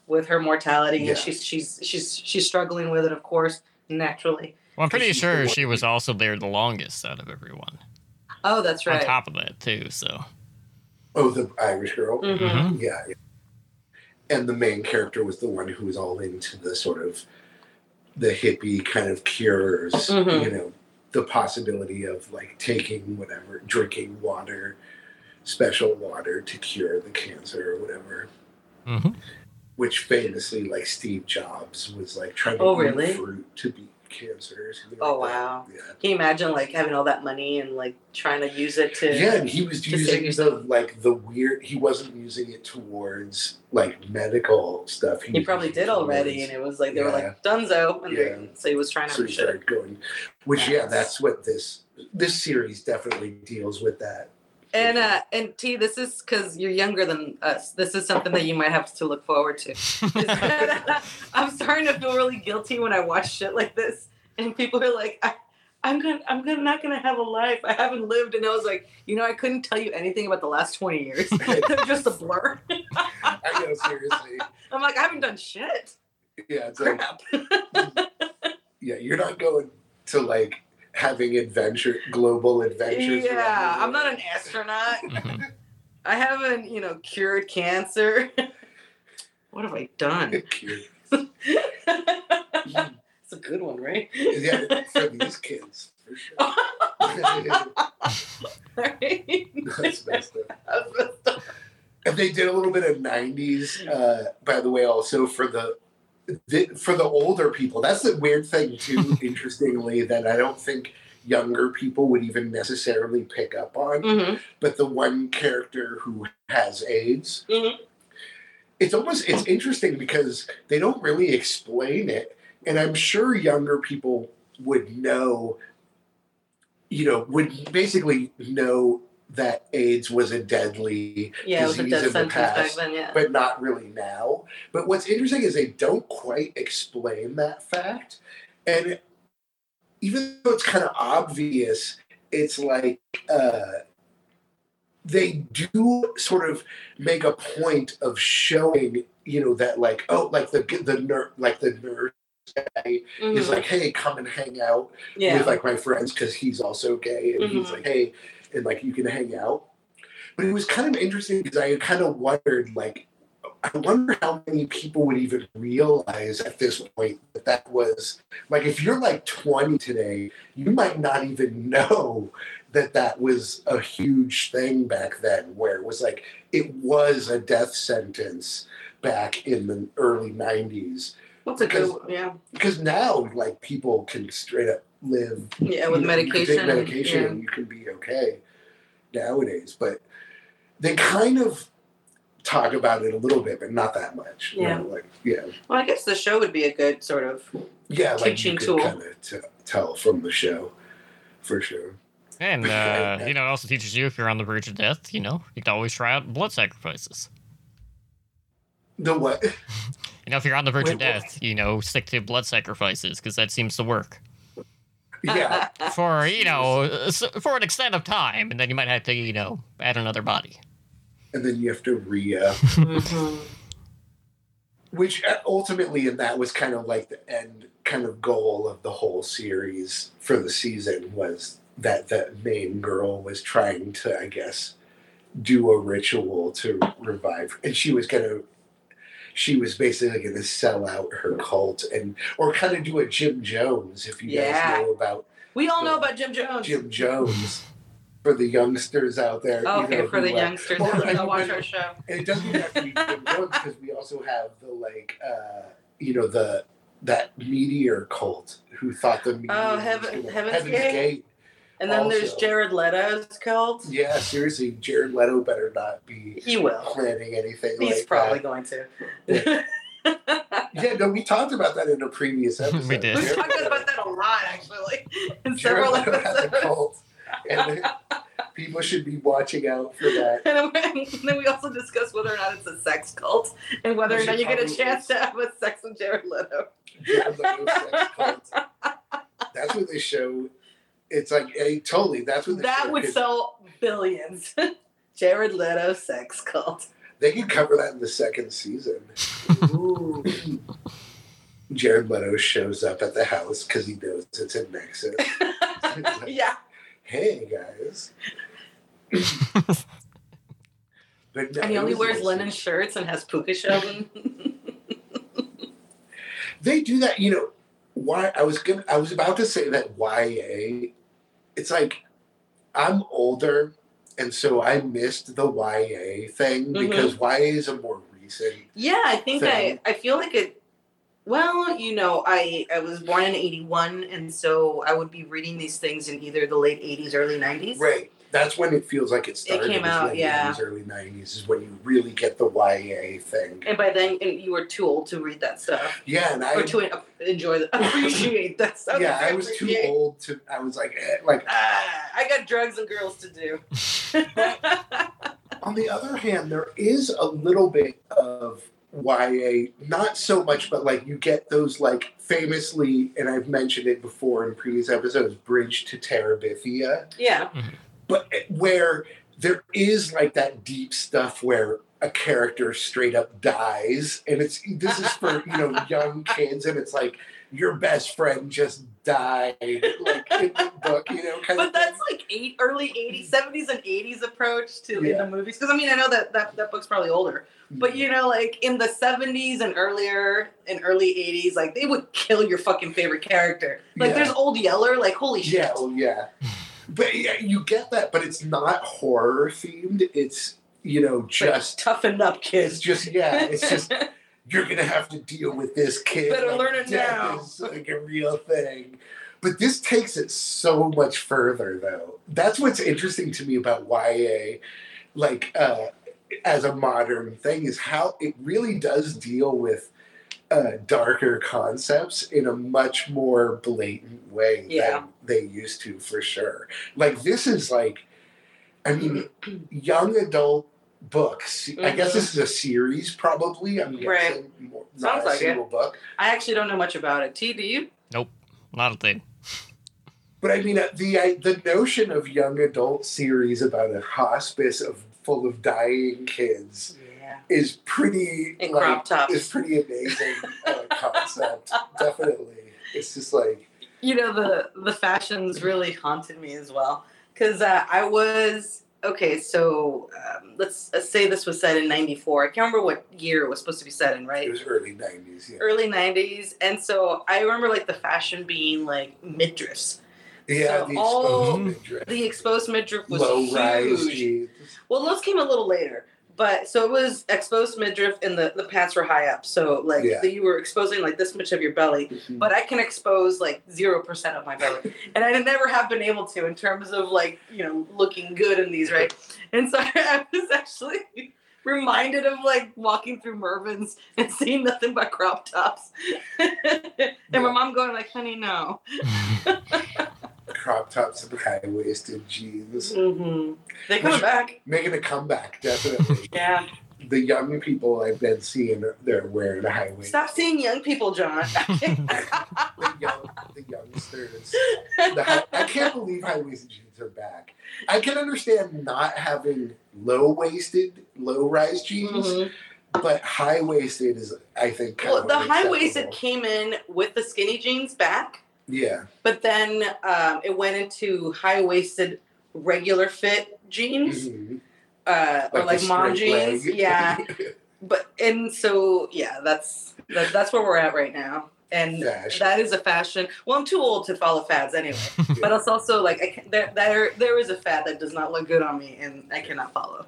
With her mortality, yeah. and she's she's she's she's struggling with it, of course, naturally. Well, I'm pretty sure she was also there the longest out of everyone. Oh, that's right. On top of that, too. So. Oh, the Irish girl. Mm-hmm. Yeah, yeah. And the main character was the one who was all into the sort of the hippie kind of cures. Mm-hmm. You know, the possibility of like taking whatever, drinking water, special water to cure the cancer or whatever. Mm-hmm. Which famously, like, Steve Jobs was, like, trying to oh, eat really? fruit to beat cancer. Oh, like wow. Yeah. Can you imagine, like, having all that money and, like, trying to use it to... Yeah, and he was using the, like, the weird... He wasn't using it towards, like, medical stuff. He, he probably did towards, already, and it was, like, they yeah. were, like, dunzo. And yeah. they, so he was trying to... So he started going... Which, yeah, that's what this... This series definitely deals with that. And uh, and T, this is because you're younger than us. This is something that you might have to look forward to. That, I'm starting to feel really guilty when I watch shit like this, and people are like, I, "I'm gonna, I'm gonna, not gonna have a life. I haven't lived." And I was like, you know, I couldn't tell you anything about the last twenty years. They're just a blur. I know, seriously. I'm like, I haven't done shit. Yeah, it's Crap. like, yeah, you're not going to like. Having adventure, global adventures. Yeah, I'm not an astronaut. Mm-hmm. I haven't, you know, cured cancer. What have I done? Cured. It's a good one, right? Yeah, for these kids, for sure. Right. That's messed up. That's messed up. And they did a little bit of nineties, uh, by the way, also for the the, for the older people, that's the weird thing too, interestingly, that I don't think younger people would even necessarily pick up on. Mm-hmm. But the one character who has AIDS, mm-hmm. it's almost, it's interesting because they don't really explain it. And I'm sure younger people would know, you know, would basically know that AIDS was a deadly yeah, disease it was a death in the past, back then, yeah. but not really now. But what's interesting is they don't quite explain that fact. And even though it's kind of obvious, it's like uh, they do sort of make a point of showing, you know, that like, oh, like the the ner- like the nurse guy mm-hmm. is like, hey, come and hang out yeah. with like my friends because he's also gay, and mm-hmm. he's like, hey. And, like, you can hang out. But it was kind of interesting because I kind of wondered, like, I wonder how many people would even realize at this point that that was, like, if you're, like, twenty today, you might not even know that that was a huge thing back then, where it was, like, it was a death sentence back in the early nineties. That's a good one, yeah. Because now, like, people can straight up live yeah with you know, medication you can take medication yeah. and you can be okay nowadays, but they kind of talk about it a little bit but not that much yeah you know, like yeah well I guess the show would be a good sort of yeah teaching like you tool kind of t- tell from the show for sure. And uh you know, it also teaches you if you're on the verge of death, you know, you can always try out blood sacrifices. The what? You know, if you're on the verge Wait, of death what? You know, stick to blood sacrifices because that seems to work. Yeah, for, you know, for an extent of time, and then you might have to, you know, add another body. And then you have to re-up. Mm-hmm. Which ultimately, and that was kind of like the end kind of goal of the whole series for the season, was that that main girl was trying to, I guess, do a ritual to revive her. And she was going to, she was basically going to sell out her cult and, or kind of do a Jim Jones, if you yeah. guys know about. We all know about Jim Jones. Jim Jones. For the youngsters out there. Oh, okay, you know, for the like, youngsters. Well, they'll watch our show. And it doesn't have to be Jim Jones because we also have the, like, uh, you know, the that meteor cult who thought the meteor oh, heaven, was gonna, Heaven's, Heaven's Gate. Gate and then also. There's Jared Leto's cult. Yeah, seriously, Jared Leto better not be he will. planning anything He's like probably that. going to. Yeah. yeah, no, we talked about that in a previous episode. We did. We talked about that a lot, actually. In Jared several Leto episodes. Has a cult, and people should be watching out for that. And then we also discussed whether or not it's a sex cult, and whether we or not you get a chance to have a sex with Jared Leto. Jared Leto's sex cult. That's what they show... It's like, hey, totally, that's what... That would sell billions. Jared Leto sex cult. They could cover that in the second season. Ooh. Jared Leto shows up at the house because he knows it's in Mexico. Like, yeah. Hey, guys. But no, and he only wears nice linen shirts and has puka shells. They do that, you know... Why I was gonna, I was about to say that Y A, it's like I'm older, and so I missed the Y A thing mm-hmm. because Y A is a more recent. Yeah, I think thing. I I feel like it. Well, you know, I I was born in eighty-one, and so I would be reading these things in either the late eighties, early nineties. Right, that's when it feels like it started. It came out, late yeah. eighties, early nineties is when you really get the Y A thing. And by then, you were too old to read that stuff. Yeah, and I or to enjoy, the, appreciate that stuff. Yeah, I was too old to. I was like, eh, like ah, I got drugs and girls to do. On the other hand, there is a little bit of Y A, not so much, but like you get those like famously, and I've mentioned it before in previous episodes, Bridge to Terabithia. Yeah. Mm-hmm. But where there is like that deep stuff where a character straight up dies, and it's this is for you know young kids, and it's like your best friend just died, like in the book, you know. Kind but of that's thing. Like eight early eighties, seventies, and eighties approach to yeah. in the movies. Because I mean, I know that, that that book's probably older, but you know, like in the seventies and earlier and early eighties, like they would kill your fucking favorite character. Like yeah. there's Old Yeller, like holy shit. Yeah, oh yeah. But yeah, you get that, but it's not horror themed. It's, you know, just... Like, toughen up, kids. It's just, yeah, it's just you're going to have to deal with this, kid. Better like, learn it now. Death is like a real thing. But this takes it so much further, though. That's what's interesting to me about Y A, like, uh, as a modern thing, is how it really does deal with uh, darker concepts in a much more blatant way yeah. than they used to, for sure. Like, this is like, I mean, young adult books. Mm-hmm. I guess this is a series, probably. I'm right. guessing, more, not like a single it. book. I actually don't know much about it. T, do you? Nope. Not a thing. But I mean, the I, the notion of young adult series about a hospice of full of dying kids yeah. is pretty and like, crop tops. Is pretty amazing uh, concept. Definitely, it's just like, you know, the the fashions really haunted me as well, because uh, I was okay. So um, let's uh, say this was set in ninety-four. I can't remember what year it was supposed to be set in, right? It was early nineties. Yeah. Early nineties, and so I remember like the fashion being like midriffs. Yeah, so the exposed midriff. The exposed midriff was low huge. Rise jeans. Well, those came a little later, but so it was exposed midriff, and the, the pants were high up, so like yeah. the, you were exposing like this much of your belly. Mm-hmm. But I can expose like zero percent of my belly, and I never have been able to in terms of like, you know, looking good in these, right? And so I was actually reminded of like walking through Mervin's and seeing nothing but crop tops, and yeah. my mom going like, "Honey, no." Crop tops and high-waisted jeans. Mm-hmm. They come back. Making a comeback, definitely. Yeah. The young people I've been seeing, they're wearing high-waisted. Stop seeing young people, John. the, young, the youngsters. The high, I can't believe high-waisted jeans are back. I can understand not having low-waisted, low-rise jeans. Mm-hmm. But high-waisted is, I think, kind well, of well, the high-waisted came in with the skinny jeans back. Yeah. But then um, it went into high-waisted regular fit jeans, mm-hmm. uh, like or like mom jeans. Leg. Yeah. But and so yeah, that's that, that's where we're at right now, and fashion. That is a fashion. Well, I'm too old to follow fads anyway. Yeah. But it's also like I can, there there there is a fad that does not look good on me, and I cannot follow.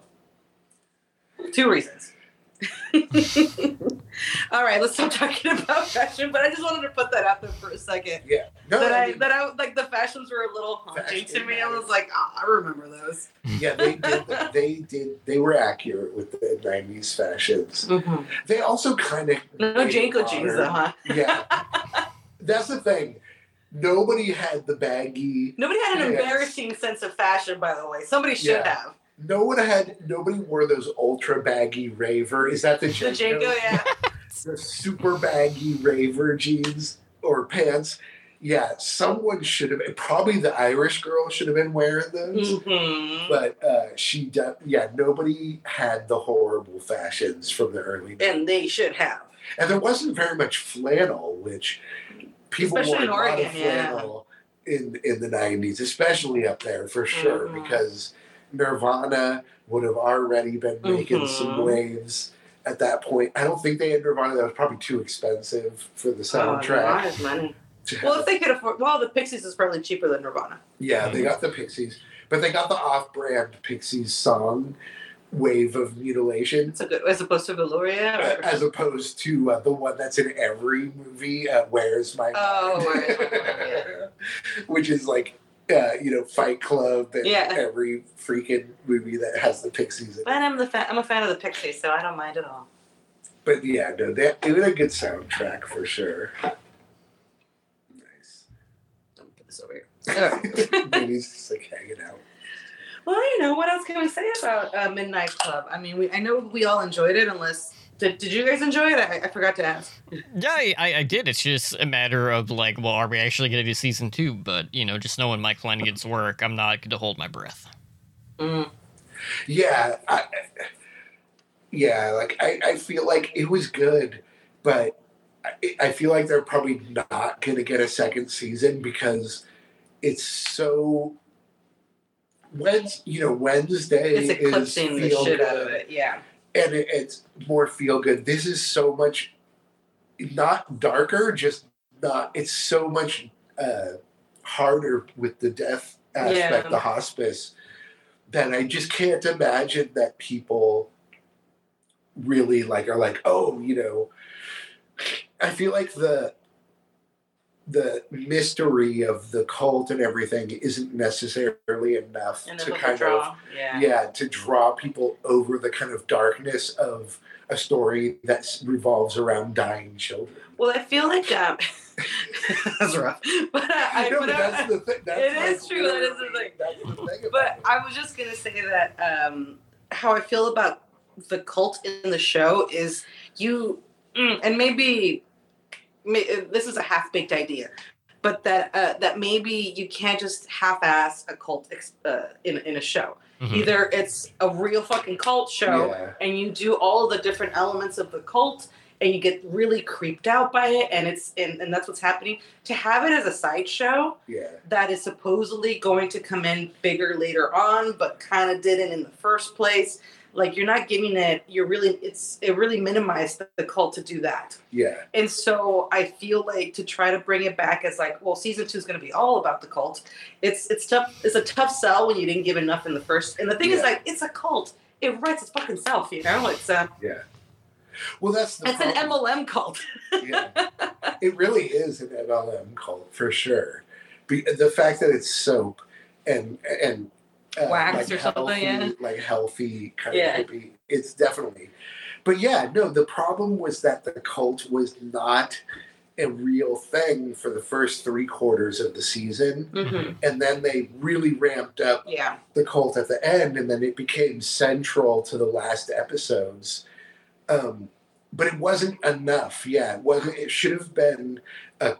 Two reasons. All right, let's stop talking about fashion, but I just wanted to put that out there for a second. Yeah. No, that I, I mean, that I like the fashions were a little haunting to me. Matters. I was like, oh, I remember those. Yeah, they did. They did. They were accurate with the nineties fashions. Mm-hmm. They also kind of no Janko jeans, though, huh? Yeah, that's the thing. Nobody had the baggy. Nobody had pants. An embarrassing sense of fashion, by the way. Somebody should yeah. have. No one had, nobody wore those ultra baggy raver. Is that the Janko? The Janko, yeah. The super baggy raver jeans or pants. Yeah, someone should have, probably the Irish girl should have been wearing those. Mm-hmm. But uh, she, de- yeah, nobody had the horrible fashions from the early nineties. And they should have. And there wasn't very much flannel, which people especially wore a Oregon, lot of flannel yeah. in, in the nineties, especially up there for sure, mm-hmm. because Nirvana would have already been making mm-hmm. some waves at that point. I don't think they had Nirvana. That was probably too expensive for the soundtrack. Oh, money. Well, if they could afford... Well, the Pixies is probably cheaper than Nirvana. Yeah, mm-hmm. they got the Pixies. But they got the off-brand Pixies song, Wave of Mutilation. It's a good, as opposed to Velouria? Or... Uh, as opposed to uh, the one that's in every movie, uh, Where's My Mind? Oh, Where's My Mind, yeah. Which is like... Uh, you know, Fight Club and yeah. every freaking movie that has the Pixies in it. But I'm, the fa- I'm a fan of the Pixies, so I don't mind at all. But yeah, no, they, it was a good soundtrack for sure. Nice. Don't put this over here. Oh. Maybe it's just like hanging out. Well, you know, what else can we say about uh, Midnight Club? I mean, we I know we all enjoyed it, unless... Did, did you guys enjoy it? I, I forgot to ask. Yeah, I, I did. It's just a matter of like, well, are we actually going to do season two? But, you know, just knowing Mike Flanagan's work, I'm not going to hold my breath. Mm. Yeah. I, yeah, like, I, I feel like it was good, but I, I feel like they're probably not going to get a second season because it's so... Wednesday, you know, Wednesday is... It's eclipsing the shit out of it, yeah. And it, it's more feel-good. This is so much, not darker, just not, it's so much uh, harder with the death aspect, yeah. the hospice, that I just can't imagine that people really like are like, oh, you know, I feel like the the mystery of the cult and everything isn't necessarily enough to kind draw. of yeah. yeah to draw people over the kind of darkness of a story that revolves around dying children. Well, I feel like um, that's rough, but uh, I know that's I, the thing. That's it like, is true. That is the thing. That's the thing but it. I was just gonna say that um, how I feel about the cult in the show is you, and maybe. This is a half-baked idea, but that uh, that maybe you can't just half-ass a cult ex- uh, in in a show. Mm-hmm. Either it's a real fucking cult show, yeah. and you do all the different elements of the cult, and you get really creeped out by it, and it's and, and that's what's happening. To have it as a sideshow yeah. that is supposedly going to come in bigger later on, but kind of didn't in the first place. Like you're not giving it, you're really, it's, it really minimized the, the cult to do that. Yeah. And so I feel like to try to bring it back as like, well, season two is going to be all about the cult. It's, it's tough. It's a tough sell when you didn't give enough in the first. And the thing yeah. is like, it's a cult. It writes its fucking self, you know? It's a, yeah. Well, that's the It's problem. An M L M cult. yeah. It really is an M L M cult for sure. Be, the fact that it's soap and, and, Uh, Wax like or healthy, something, yeah. Like healthy kind yeah. of hippie. It's definitely. But yeah, no, the problem was that the cult was not a real thing for the first three quarters of the season. Mm-hmm. And then they really ramped up yeah. the cult at the end, and then it became central to the last episodes. Um, but it wasn't enough. Yeah, it wasn't. It should have been a,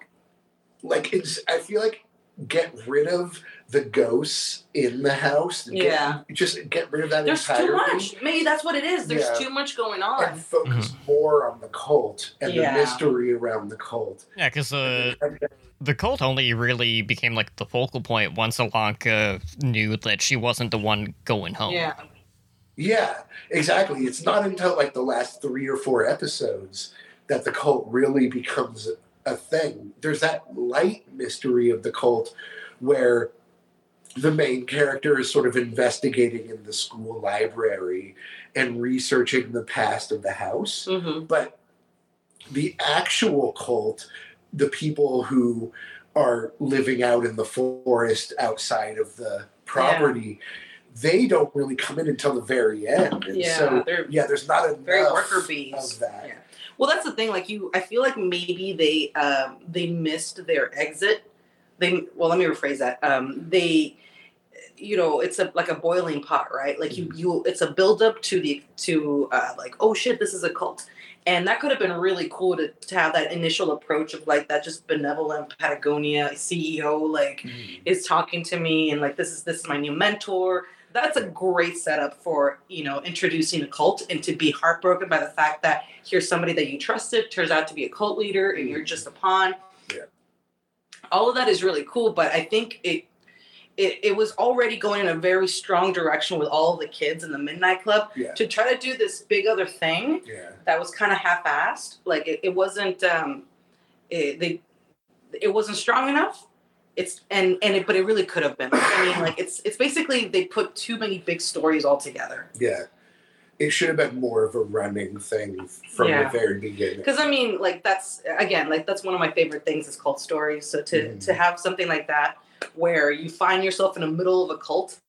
like, it's, I feel like get rid of the ghosts in the house. Get, yeah. Just get rid of that There's entire There's too much. Thing. Maybe that's what it is. There's yeah. too much going on. And focus mm-hmm. more on the cult and yeah. the mystery around the cult. Yeah, because uh, the cult only really became like the focal point once Ilonka knew that she wasn't the one going home. Yeah. Yeah, exactly. It's not until like the last three or four episodes that the cult really becomes a thing. There's that light mystery of the cult where the main character is sort of investigating in the school library and researching the past of the house. Mm-hmm. But the actual cult, the people who are living out in the forest outside of the property, yeah. they don't really come in until the very end. And yeah, so, yeah, there's not enough very worker bees. Of that. Yeah. Well, that's the thing. Like you, I feel like maybe they um, they missed their exit. They, well, let me rephrase that. Um, they, you know, it's a, like a boiling pot, right? Like you, you, it's a buildup to the, to uh, like, oh shit, this is a cult. And that could have been really cool to, to have that initial approach of like that just benevolent Patagonia C E O, like mm. is talking to me and like, this is, this is my new mentor. That's a great setup for, you know, introducing a cult and to be heartbroken by the fact that here's somebody that you trusted turns out to be a cult leader and you're just a pawn. Yeah. All of that is really cool, but I think it, it it was already going in a very strong direction with all of the kids in the Midnight Club yeah. to try to do this big other thing yeah. that was kind of half-assed. Like it, it wasn't um, it, they it wasn't strong enough. It's and and it, but it really could have been. Like, I mean, like it's it's basically they put too many big stories all together. Yeah. It should have been more of a running thing from yeah. the very beginning. Because, I mean, like, that's, again, like, that's one of my favorite things is cult stories. So to, mm. to have something like that where you find yourself in the middle of a cult,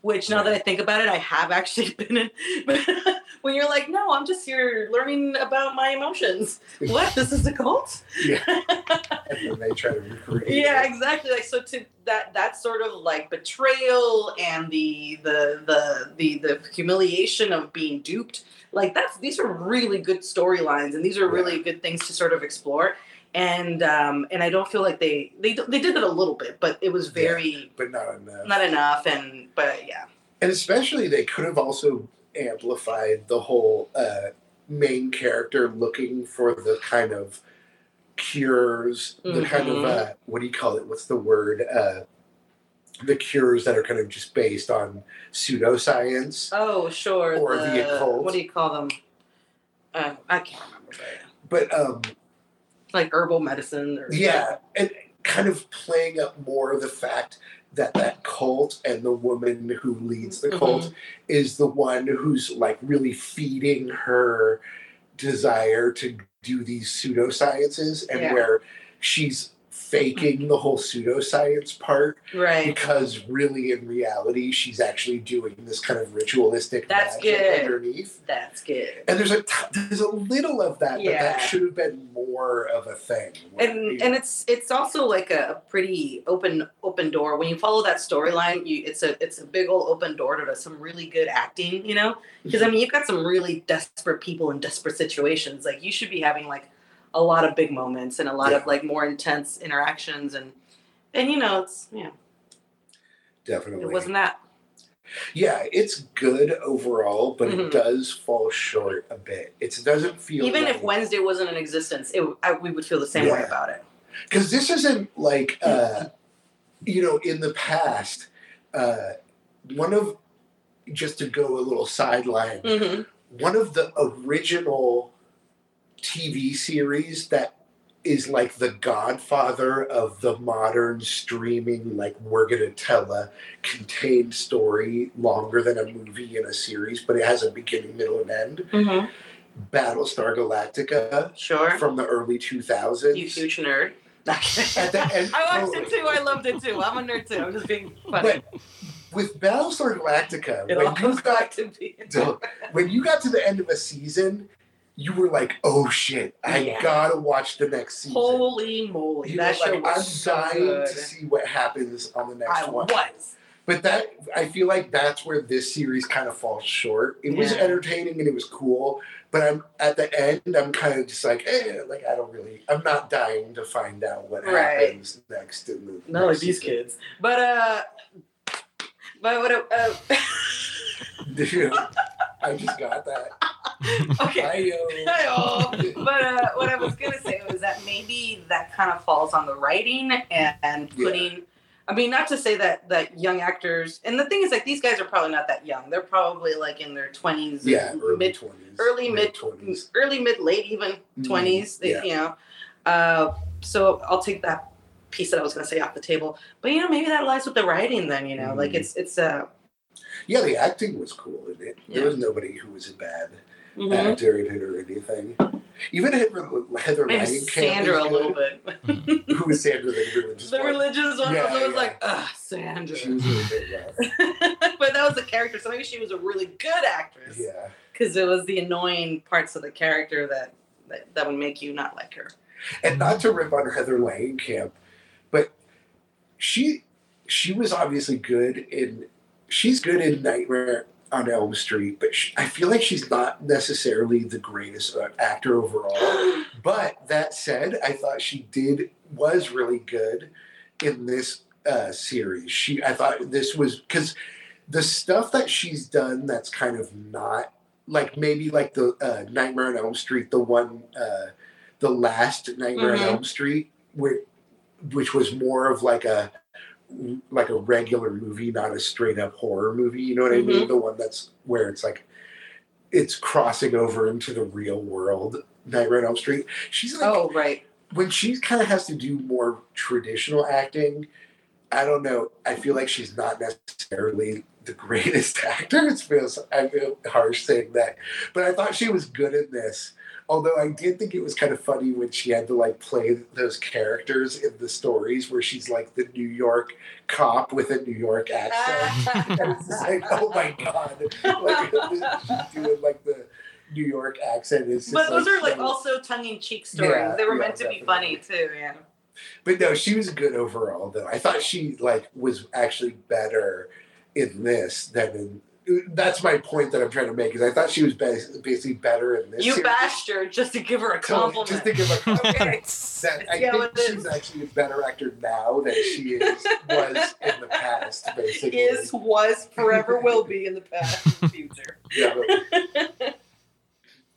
which now yeah. that I think about it, I have actually been in. But when you're like, no, I'm just here learning about my emotions. What? This is a cult? Yeah. And then they try to recreate Yeah, it. Exactly. Like, so to that that sort of like betrayal and the the the the, the humiliation of being duped, like that's these are really good storylines and these are really yeah. good things to sort of explore. And um, and I don't feel like they they they did it a little bit, but it was very yeah, but not enough. Not enough, and but yeah. And especially they could have also amplified the whole uh, main character looking for the kind of cures, mm-hmm. the kind of uh, what do you call it? What's the word? Uh, the cures that are kind of just based on pseudoscience. Oh, sure. Or the, the occult. What do you call them? Uh, I can't remember. But. but um, like herbal medicine. Or yeah, and kind of playing up more of the fact that that cult and the woman who leads the cult mm-hmm. is the one who's like really feeding her desire to do these pseudosciences, and yeah. where she's faking the whole pseudoscience part, right? Because really, in reality, she's actually doing this kind of ritualistic That's magic good. underneath. That's good. And there's a t- there's a little of that, yeah. but that should have been more of a thing. Where, and you know, and it's it's also like a pretty open open door when you follow that storyline. You it's a it's a big old open door to some really good acting, you know? Because I mean, you've got some really desperate people in desperate situations. Like you should be having like a lot of big moments and a lot yeah. of like more intense interactions and, and you know, it's, yeah. Definitely. It wasn't that. Yeah, it's good overall, but mm-hmm. it does fall short a bit. It doesn't feel Even like if Wednesday wasn't in existence, it, I, we would feel the same yeah. way about it. Because this isn't like, uh, you know, in the past, uh, one of, just to go a little sideline, mm-hmm. one of the original T V series that is like the godfather of the modern streaming, like we're going to tell a contained story longer than a movie in a series, but it has a beginning, middle, and end. Mm-hmm. Battlestar Galactica. Sure. From the early two thousands. You huge nerd. At the end, I watched it too. I loved it too. I'm a nerd too. I'm just being funny. But with Battlestar Galactica, when you, got, to be to, when you got to the end of a season, you were like, "Oh shit! I yeah. gotta watch the next season." Holy moly! You that show like, was I'm so dying good. to see what happens on the next I one. Was. But that I feel like that's where this series kind of falls short. It yeah. was entertaining and it was cool, but I'm at the end. I'm kind of just like, eh, like I don't really. I'm not dying to find out what right. happens next in the. Not like these kids, but uh, but what? Uh, Dude, I just got that. Okay. Hi-yo. But uh, what I was gonna say was that maybe that kind of falls on the writing and, and putting. Yeah. I mean, not to say that that young actors, and the thing is, like, these guys are probably not that young. They're probably like in their twenties, yeah, early twenties, early mid twenties, early mid late even twenties. Mm, yeah. You know, uh, so I'll take that piece that I was gonna say off the table. But you know, maybe that lies with the writing. Then you know, mm. like it's it's a. Uh, yeah, the acting was cool in it. There yeah. was nobody who was bad. Mm-hmm. actor in it or anything. Even Heather, Heather Langenkamp. Sandra a little bit. Who is Sandra? The religious the one. The religious one. Yeah, I was yeah. like, ugh, Sandra. She was really good, yeah. But that was the character. So maybe she was a really good actress. Yeah. Because it was the annoying parts of the character that, that, that would make you not like her. And not to rip on Heather Langenkamp, but she she was obviously good in... She's good in Nightmare on Elm Street, but she, I feel like she's not necessarily the greatest actor overall. But that said, I thought she did was really good in this uh, series. She, I thought this was because the stuff that she's done that's kind of not like maybe like the uh, Nightmare on Elm Street, the one, uh, the last Nightmare mm-hmm. on Elm Street, which, which was more of like a. like a regular movie, not a straight up horror movie. You know what I mean? Mm-hmm. The one that's where it's like, it's crossing over into the real world. Nightmare on Elm Street. She's like, oh, right. When she kind of has to do more traditional acting, I don't know. I feel like she's not necessarily the greatest actor. It feels, I feel harsh saying that, but I thought she was good in this. Although I did think it was kind of funny when she had to like play those characters in the stories where she's like the New York cop with a New York accent. And it's just like, oh my God. Like she's doing like the New York accent. It's just, but those like, are like so, also tongue-in-cheek stories. Yeah, they were yeah, meant to definitely. be funny too, yeah. But no, she was good overall though. I thought she like was actually better in this than in That's my point that I'm trying to make is I thought she was basically better in this. You series. bashed her just to give her a compliment. So, just to give her a compliment. that, I yeah, think she's actually a better actor now than she is was in the past, basically. Is, was, forever will be in the past and future. Yeah.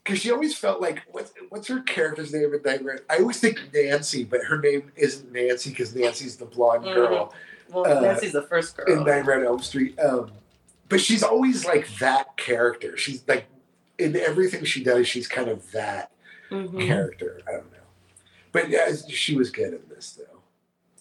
Because she always felt like, what's, what's her character's name in Nightmare? I always think Nancy, but her name isn't Nancy because Nancy's the blonde mm-hmm. girl. Well, uh, Nancy's the first girl. In Nightmare on Elm Street. Um, But she's always, like, that character. She's, like, in everything she does, she's kind of that mm-hmm. character. I don't know. But yeah, she was good in this, though.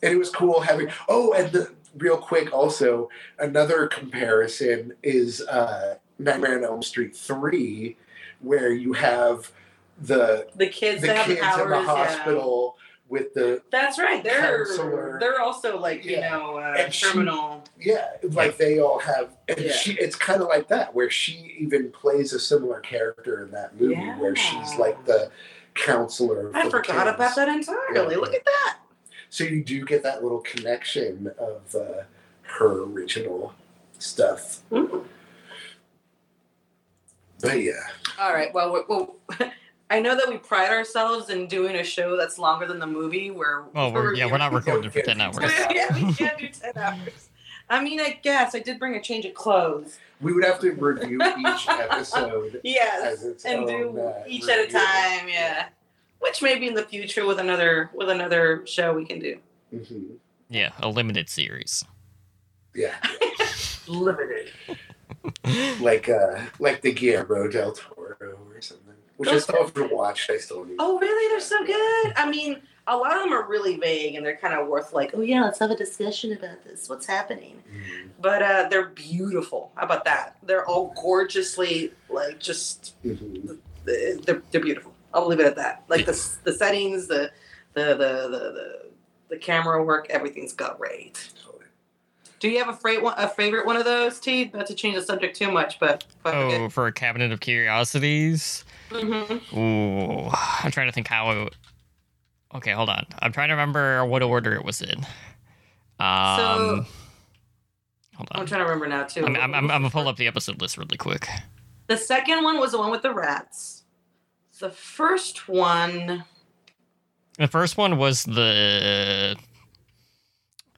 And it was cool having... Oh, and the, real quick, also, another comparison is uh, Nightmare on Elm Street three, where you have the the kids, the that kids have powers, in the hospital yeah. with the that's right. They're counselor. They're also like you yeah. know uh, terminal. She, yeah, like they all have. And yeah. she, it's kind of like that where she even plays a similar character in that movie yeah. where she's like the counselor. I forgot about that entirely. Yeah. Look at that. So you do get that little connection of uh, her original stuff. Mm-hmm. But yeah. All right. Well, we're, well, I know that we pride ourselves in doing a show that's longer than the movie. Where well, we're, we're yeah, we're not recording for ten hours. Yeah, we can't do ten hours. I mean, I guess I did bring a change of clothes. We would have to review each episode. Yes, as its and own, do uh, each review. At a time. Yeah. yeah, which maybe in the future with another with another show we can do. Mm-hmm. Yeah, a limited series. Yeah, limited. Like uh, like the Guillermo del Toro or something, which Those I still haven't watched. I still need. Oh, really? They're so good. I mean, a lot of them are really vague, and they're kind of worth like, oh yeah, let's have a discussion about this. What's happening? Mm-hmm. But uh, they're beautiful. How about that? They're all gorgeously like just mm-hmm. they're they're beautiful. I'll leave it at that. Like the the settings, the the the the the, the camera work, everything's got great. Do you have a favorite one, a favorite one of those, T? Not to change the subject too much, but... Oh, for a Cabinet of Curiosities? Mm-hmm. Ooh, I'm trying to think how it... Okay, hold on. I'm trying to remember what order it was in. Um, so... Hold on. I'm trying to remember now, too. I'm, I'm, I'm, I'm going to pull up the episode list really quick. The second one was the one with the rats. The first one... The first one was the...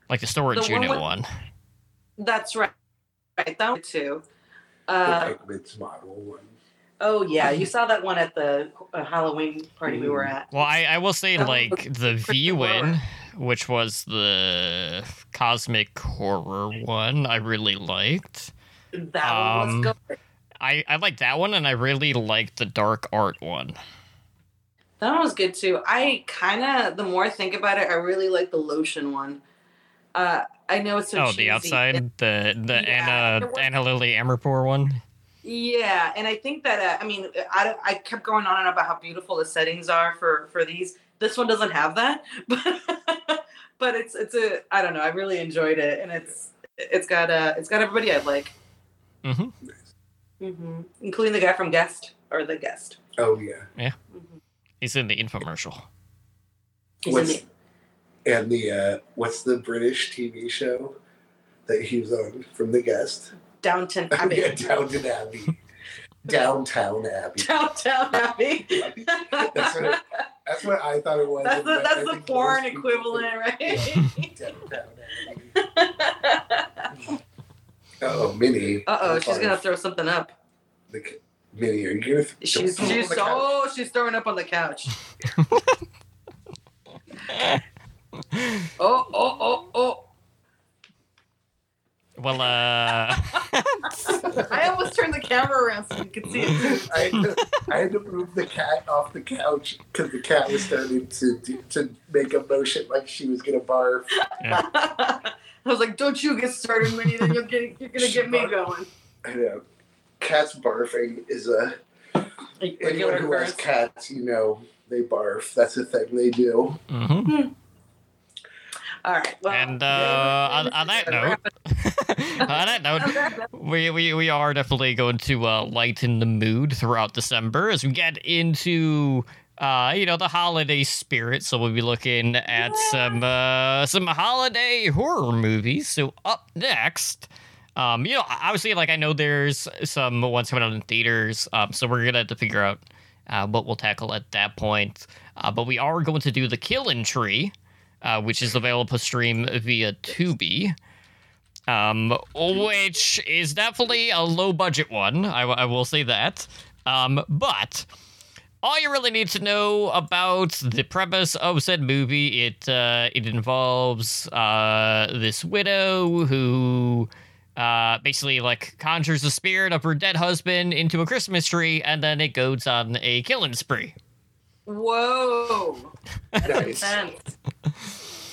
Like the storage the unit one, with, one. That's right. Right, that one too. Uh, the Eichmann's model one. Oh yeah, you saw that one at the uh, Halloween party mm. we were at. Well, I, I will say that like the V one, which was the cosmic horror one, I really liked. That um, one was good. I I liked that one, and I really liked the dark art one. That one was good too. I kind of the more I think about it, I really like the lotion one. Uh, I know it's so cheesy. Oh, the outside, it, the the yeah, Anna was, Anna Lily Amirpour one. Yeah, and I think that uh, I mean I, I kept going on and about how beautiful the settings are for, for these. This one doesn't have that, but but it's it's a I don't know. I really enjoyed it, and it's it's got uh it's got everybody I like. Mhm. Mhm. Including the guy from Guest or the Guest. Oh yeah. Yeah. Mm-hmm. He's in the infomercial. He's What's, in the And the, uh, what's the British T V show that he was on from The Guest? Downton Abbey. yeah, Downton Abbey. Downtown Abbey. Downtown Abbey. that's, what it, that's what I thought it was. That's the, that's the foreign equivalent, right? Yeah. Downtown Abbey. Uh-oh, Minnie. Uh-oh, she's going to throw something up. The, Minnie, are you going to throw something up? Oh, she's throwing up on the couch. oh, oh, oh, oh. Well, uh... I almost turned the camera around so you could see it. I had to, I had to move the cat off the couch because the cat was starting to, to to make a motion like she was going to barf. Yeah. I was like, don't you get started, Minnie, then you're going to get me barf. Going. I know. Cats barfing is a... Like, anyone who has cats, you know, they barf. That's the thing they do. Mm-hmm. Hmm. All right. Well, and uh, on, on that note, on that note, we, we, we are definitely going to uh, lighten the mood throughout December as we get into uh, you know the holiday spirit. So we'll be looking at yeah. some uh, some holiday horror movies. So up next, um, you know, obviously, like I know there's some ones coming out in theaters. Um, so we're gonna have to figure out uh, what we'll tackle at that point. Uh, but we are going to do The Killing Tree. Uh, which is available to stream via Tubi, um, which is definitely a low-budget one. I, w- I will say that. Um, but all you really need to know about the premise of said movie, it uh, it involves uh, this widow who uh, basically like conjures the spirit of her dead husband into a Christmas tree, and then it goes on a killing spree. Whoa! That makes sense.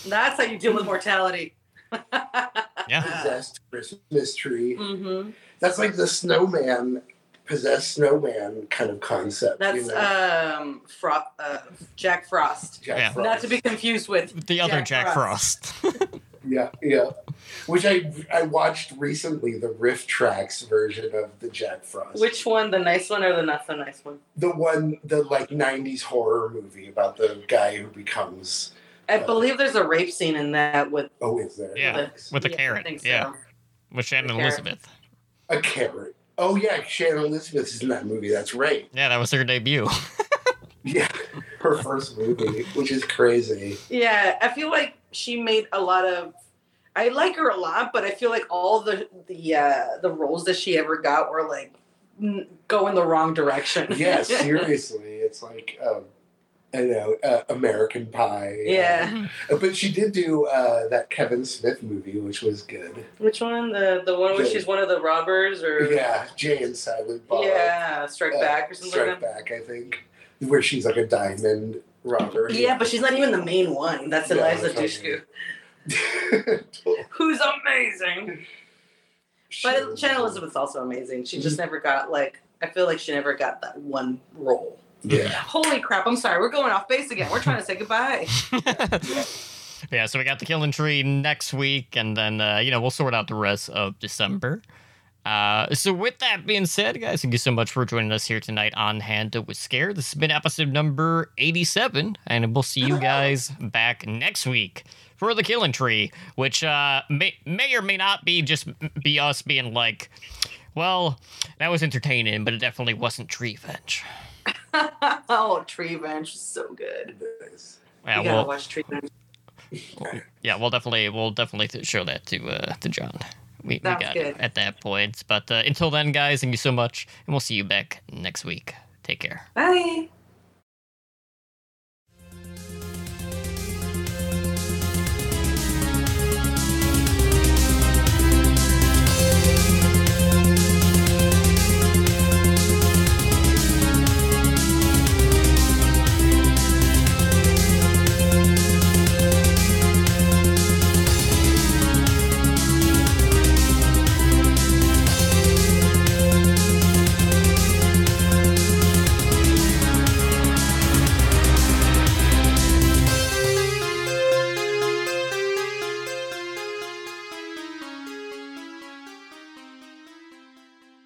That's how you deal with mortality. yeah. Possessed Christmas tree. Mm-hmm. That's like the snowman possessed snowman kind of concept. That's you know? um, Fro- uh, Jack Frost. Jack yeah. Frost. Not to be confused with the Jack other Jack Frost. Frost. yeah, yeah. Which I I watched recently, the Riff Tracks version of the Jack Frost. Which one, the nice one or the not so nice one? The one, the like nineties horror movie about the guy who becomes. I uh, believe there's a rape scene in that with. Oh, is there? Yeah, the, with a yeah, carrot. I think so. Yeah, with Shannon a Elizabeth. Carrot. A carrot. Oh yeah, Shannon Elizabeth is in that movie. That's right. Yeah, that was her debut. yeah, her first movie, which is crazy. Yeah, I feel like she made a lot of. I like her a lot, but I feel like all the the uh, the roles that she ever got were like n- go in the wrong direction. yeah, seriously, it's like um, I know uh, American Pie. Yeah, uh, but she did do uh, that Kevin Smith movie, which was good. Which one? The the one where the, she's one of the robbers, or yeah, Jay and Silent Bob. Yeah, Strike uh, Back or something. Strike like that. Back, I think, where she's like a diamond robber. Yeah, yeah. But she's not even the main one. That's Eliza yeah, Dushku. Who's amazing. Sure. But Shannon Elizabeth's also amazing. She just never got like I feel like she never got that one role. Yeah. Holy crap, I'm sorry, we're going off base again. We're trying to say goodbye. yeah. yeah, so we got The Killing Tree next week, and then uh, you know, we'll sort out the rest of December. Uh, so with that being said, guys, thank you so much for joining us here tonight on Hand Up With Scare. This has been episode number eighty-seven, and we'll see you guys back next week for The Killing Tree, which uh, may, may or may not be just be us being like, well, that was entertaining, but it definitely wasn't Treevenge. oh, Treevenge is so good. Yeah, you gotta we'll, watch Treevenge. We'll, yeah, we'll definitely, we'll definitely show that to uh, to John. We, we got good. It at that point. But uh, until then, guys, thank you so much, and we'll see you back next week. Take care. Bye.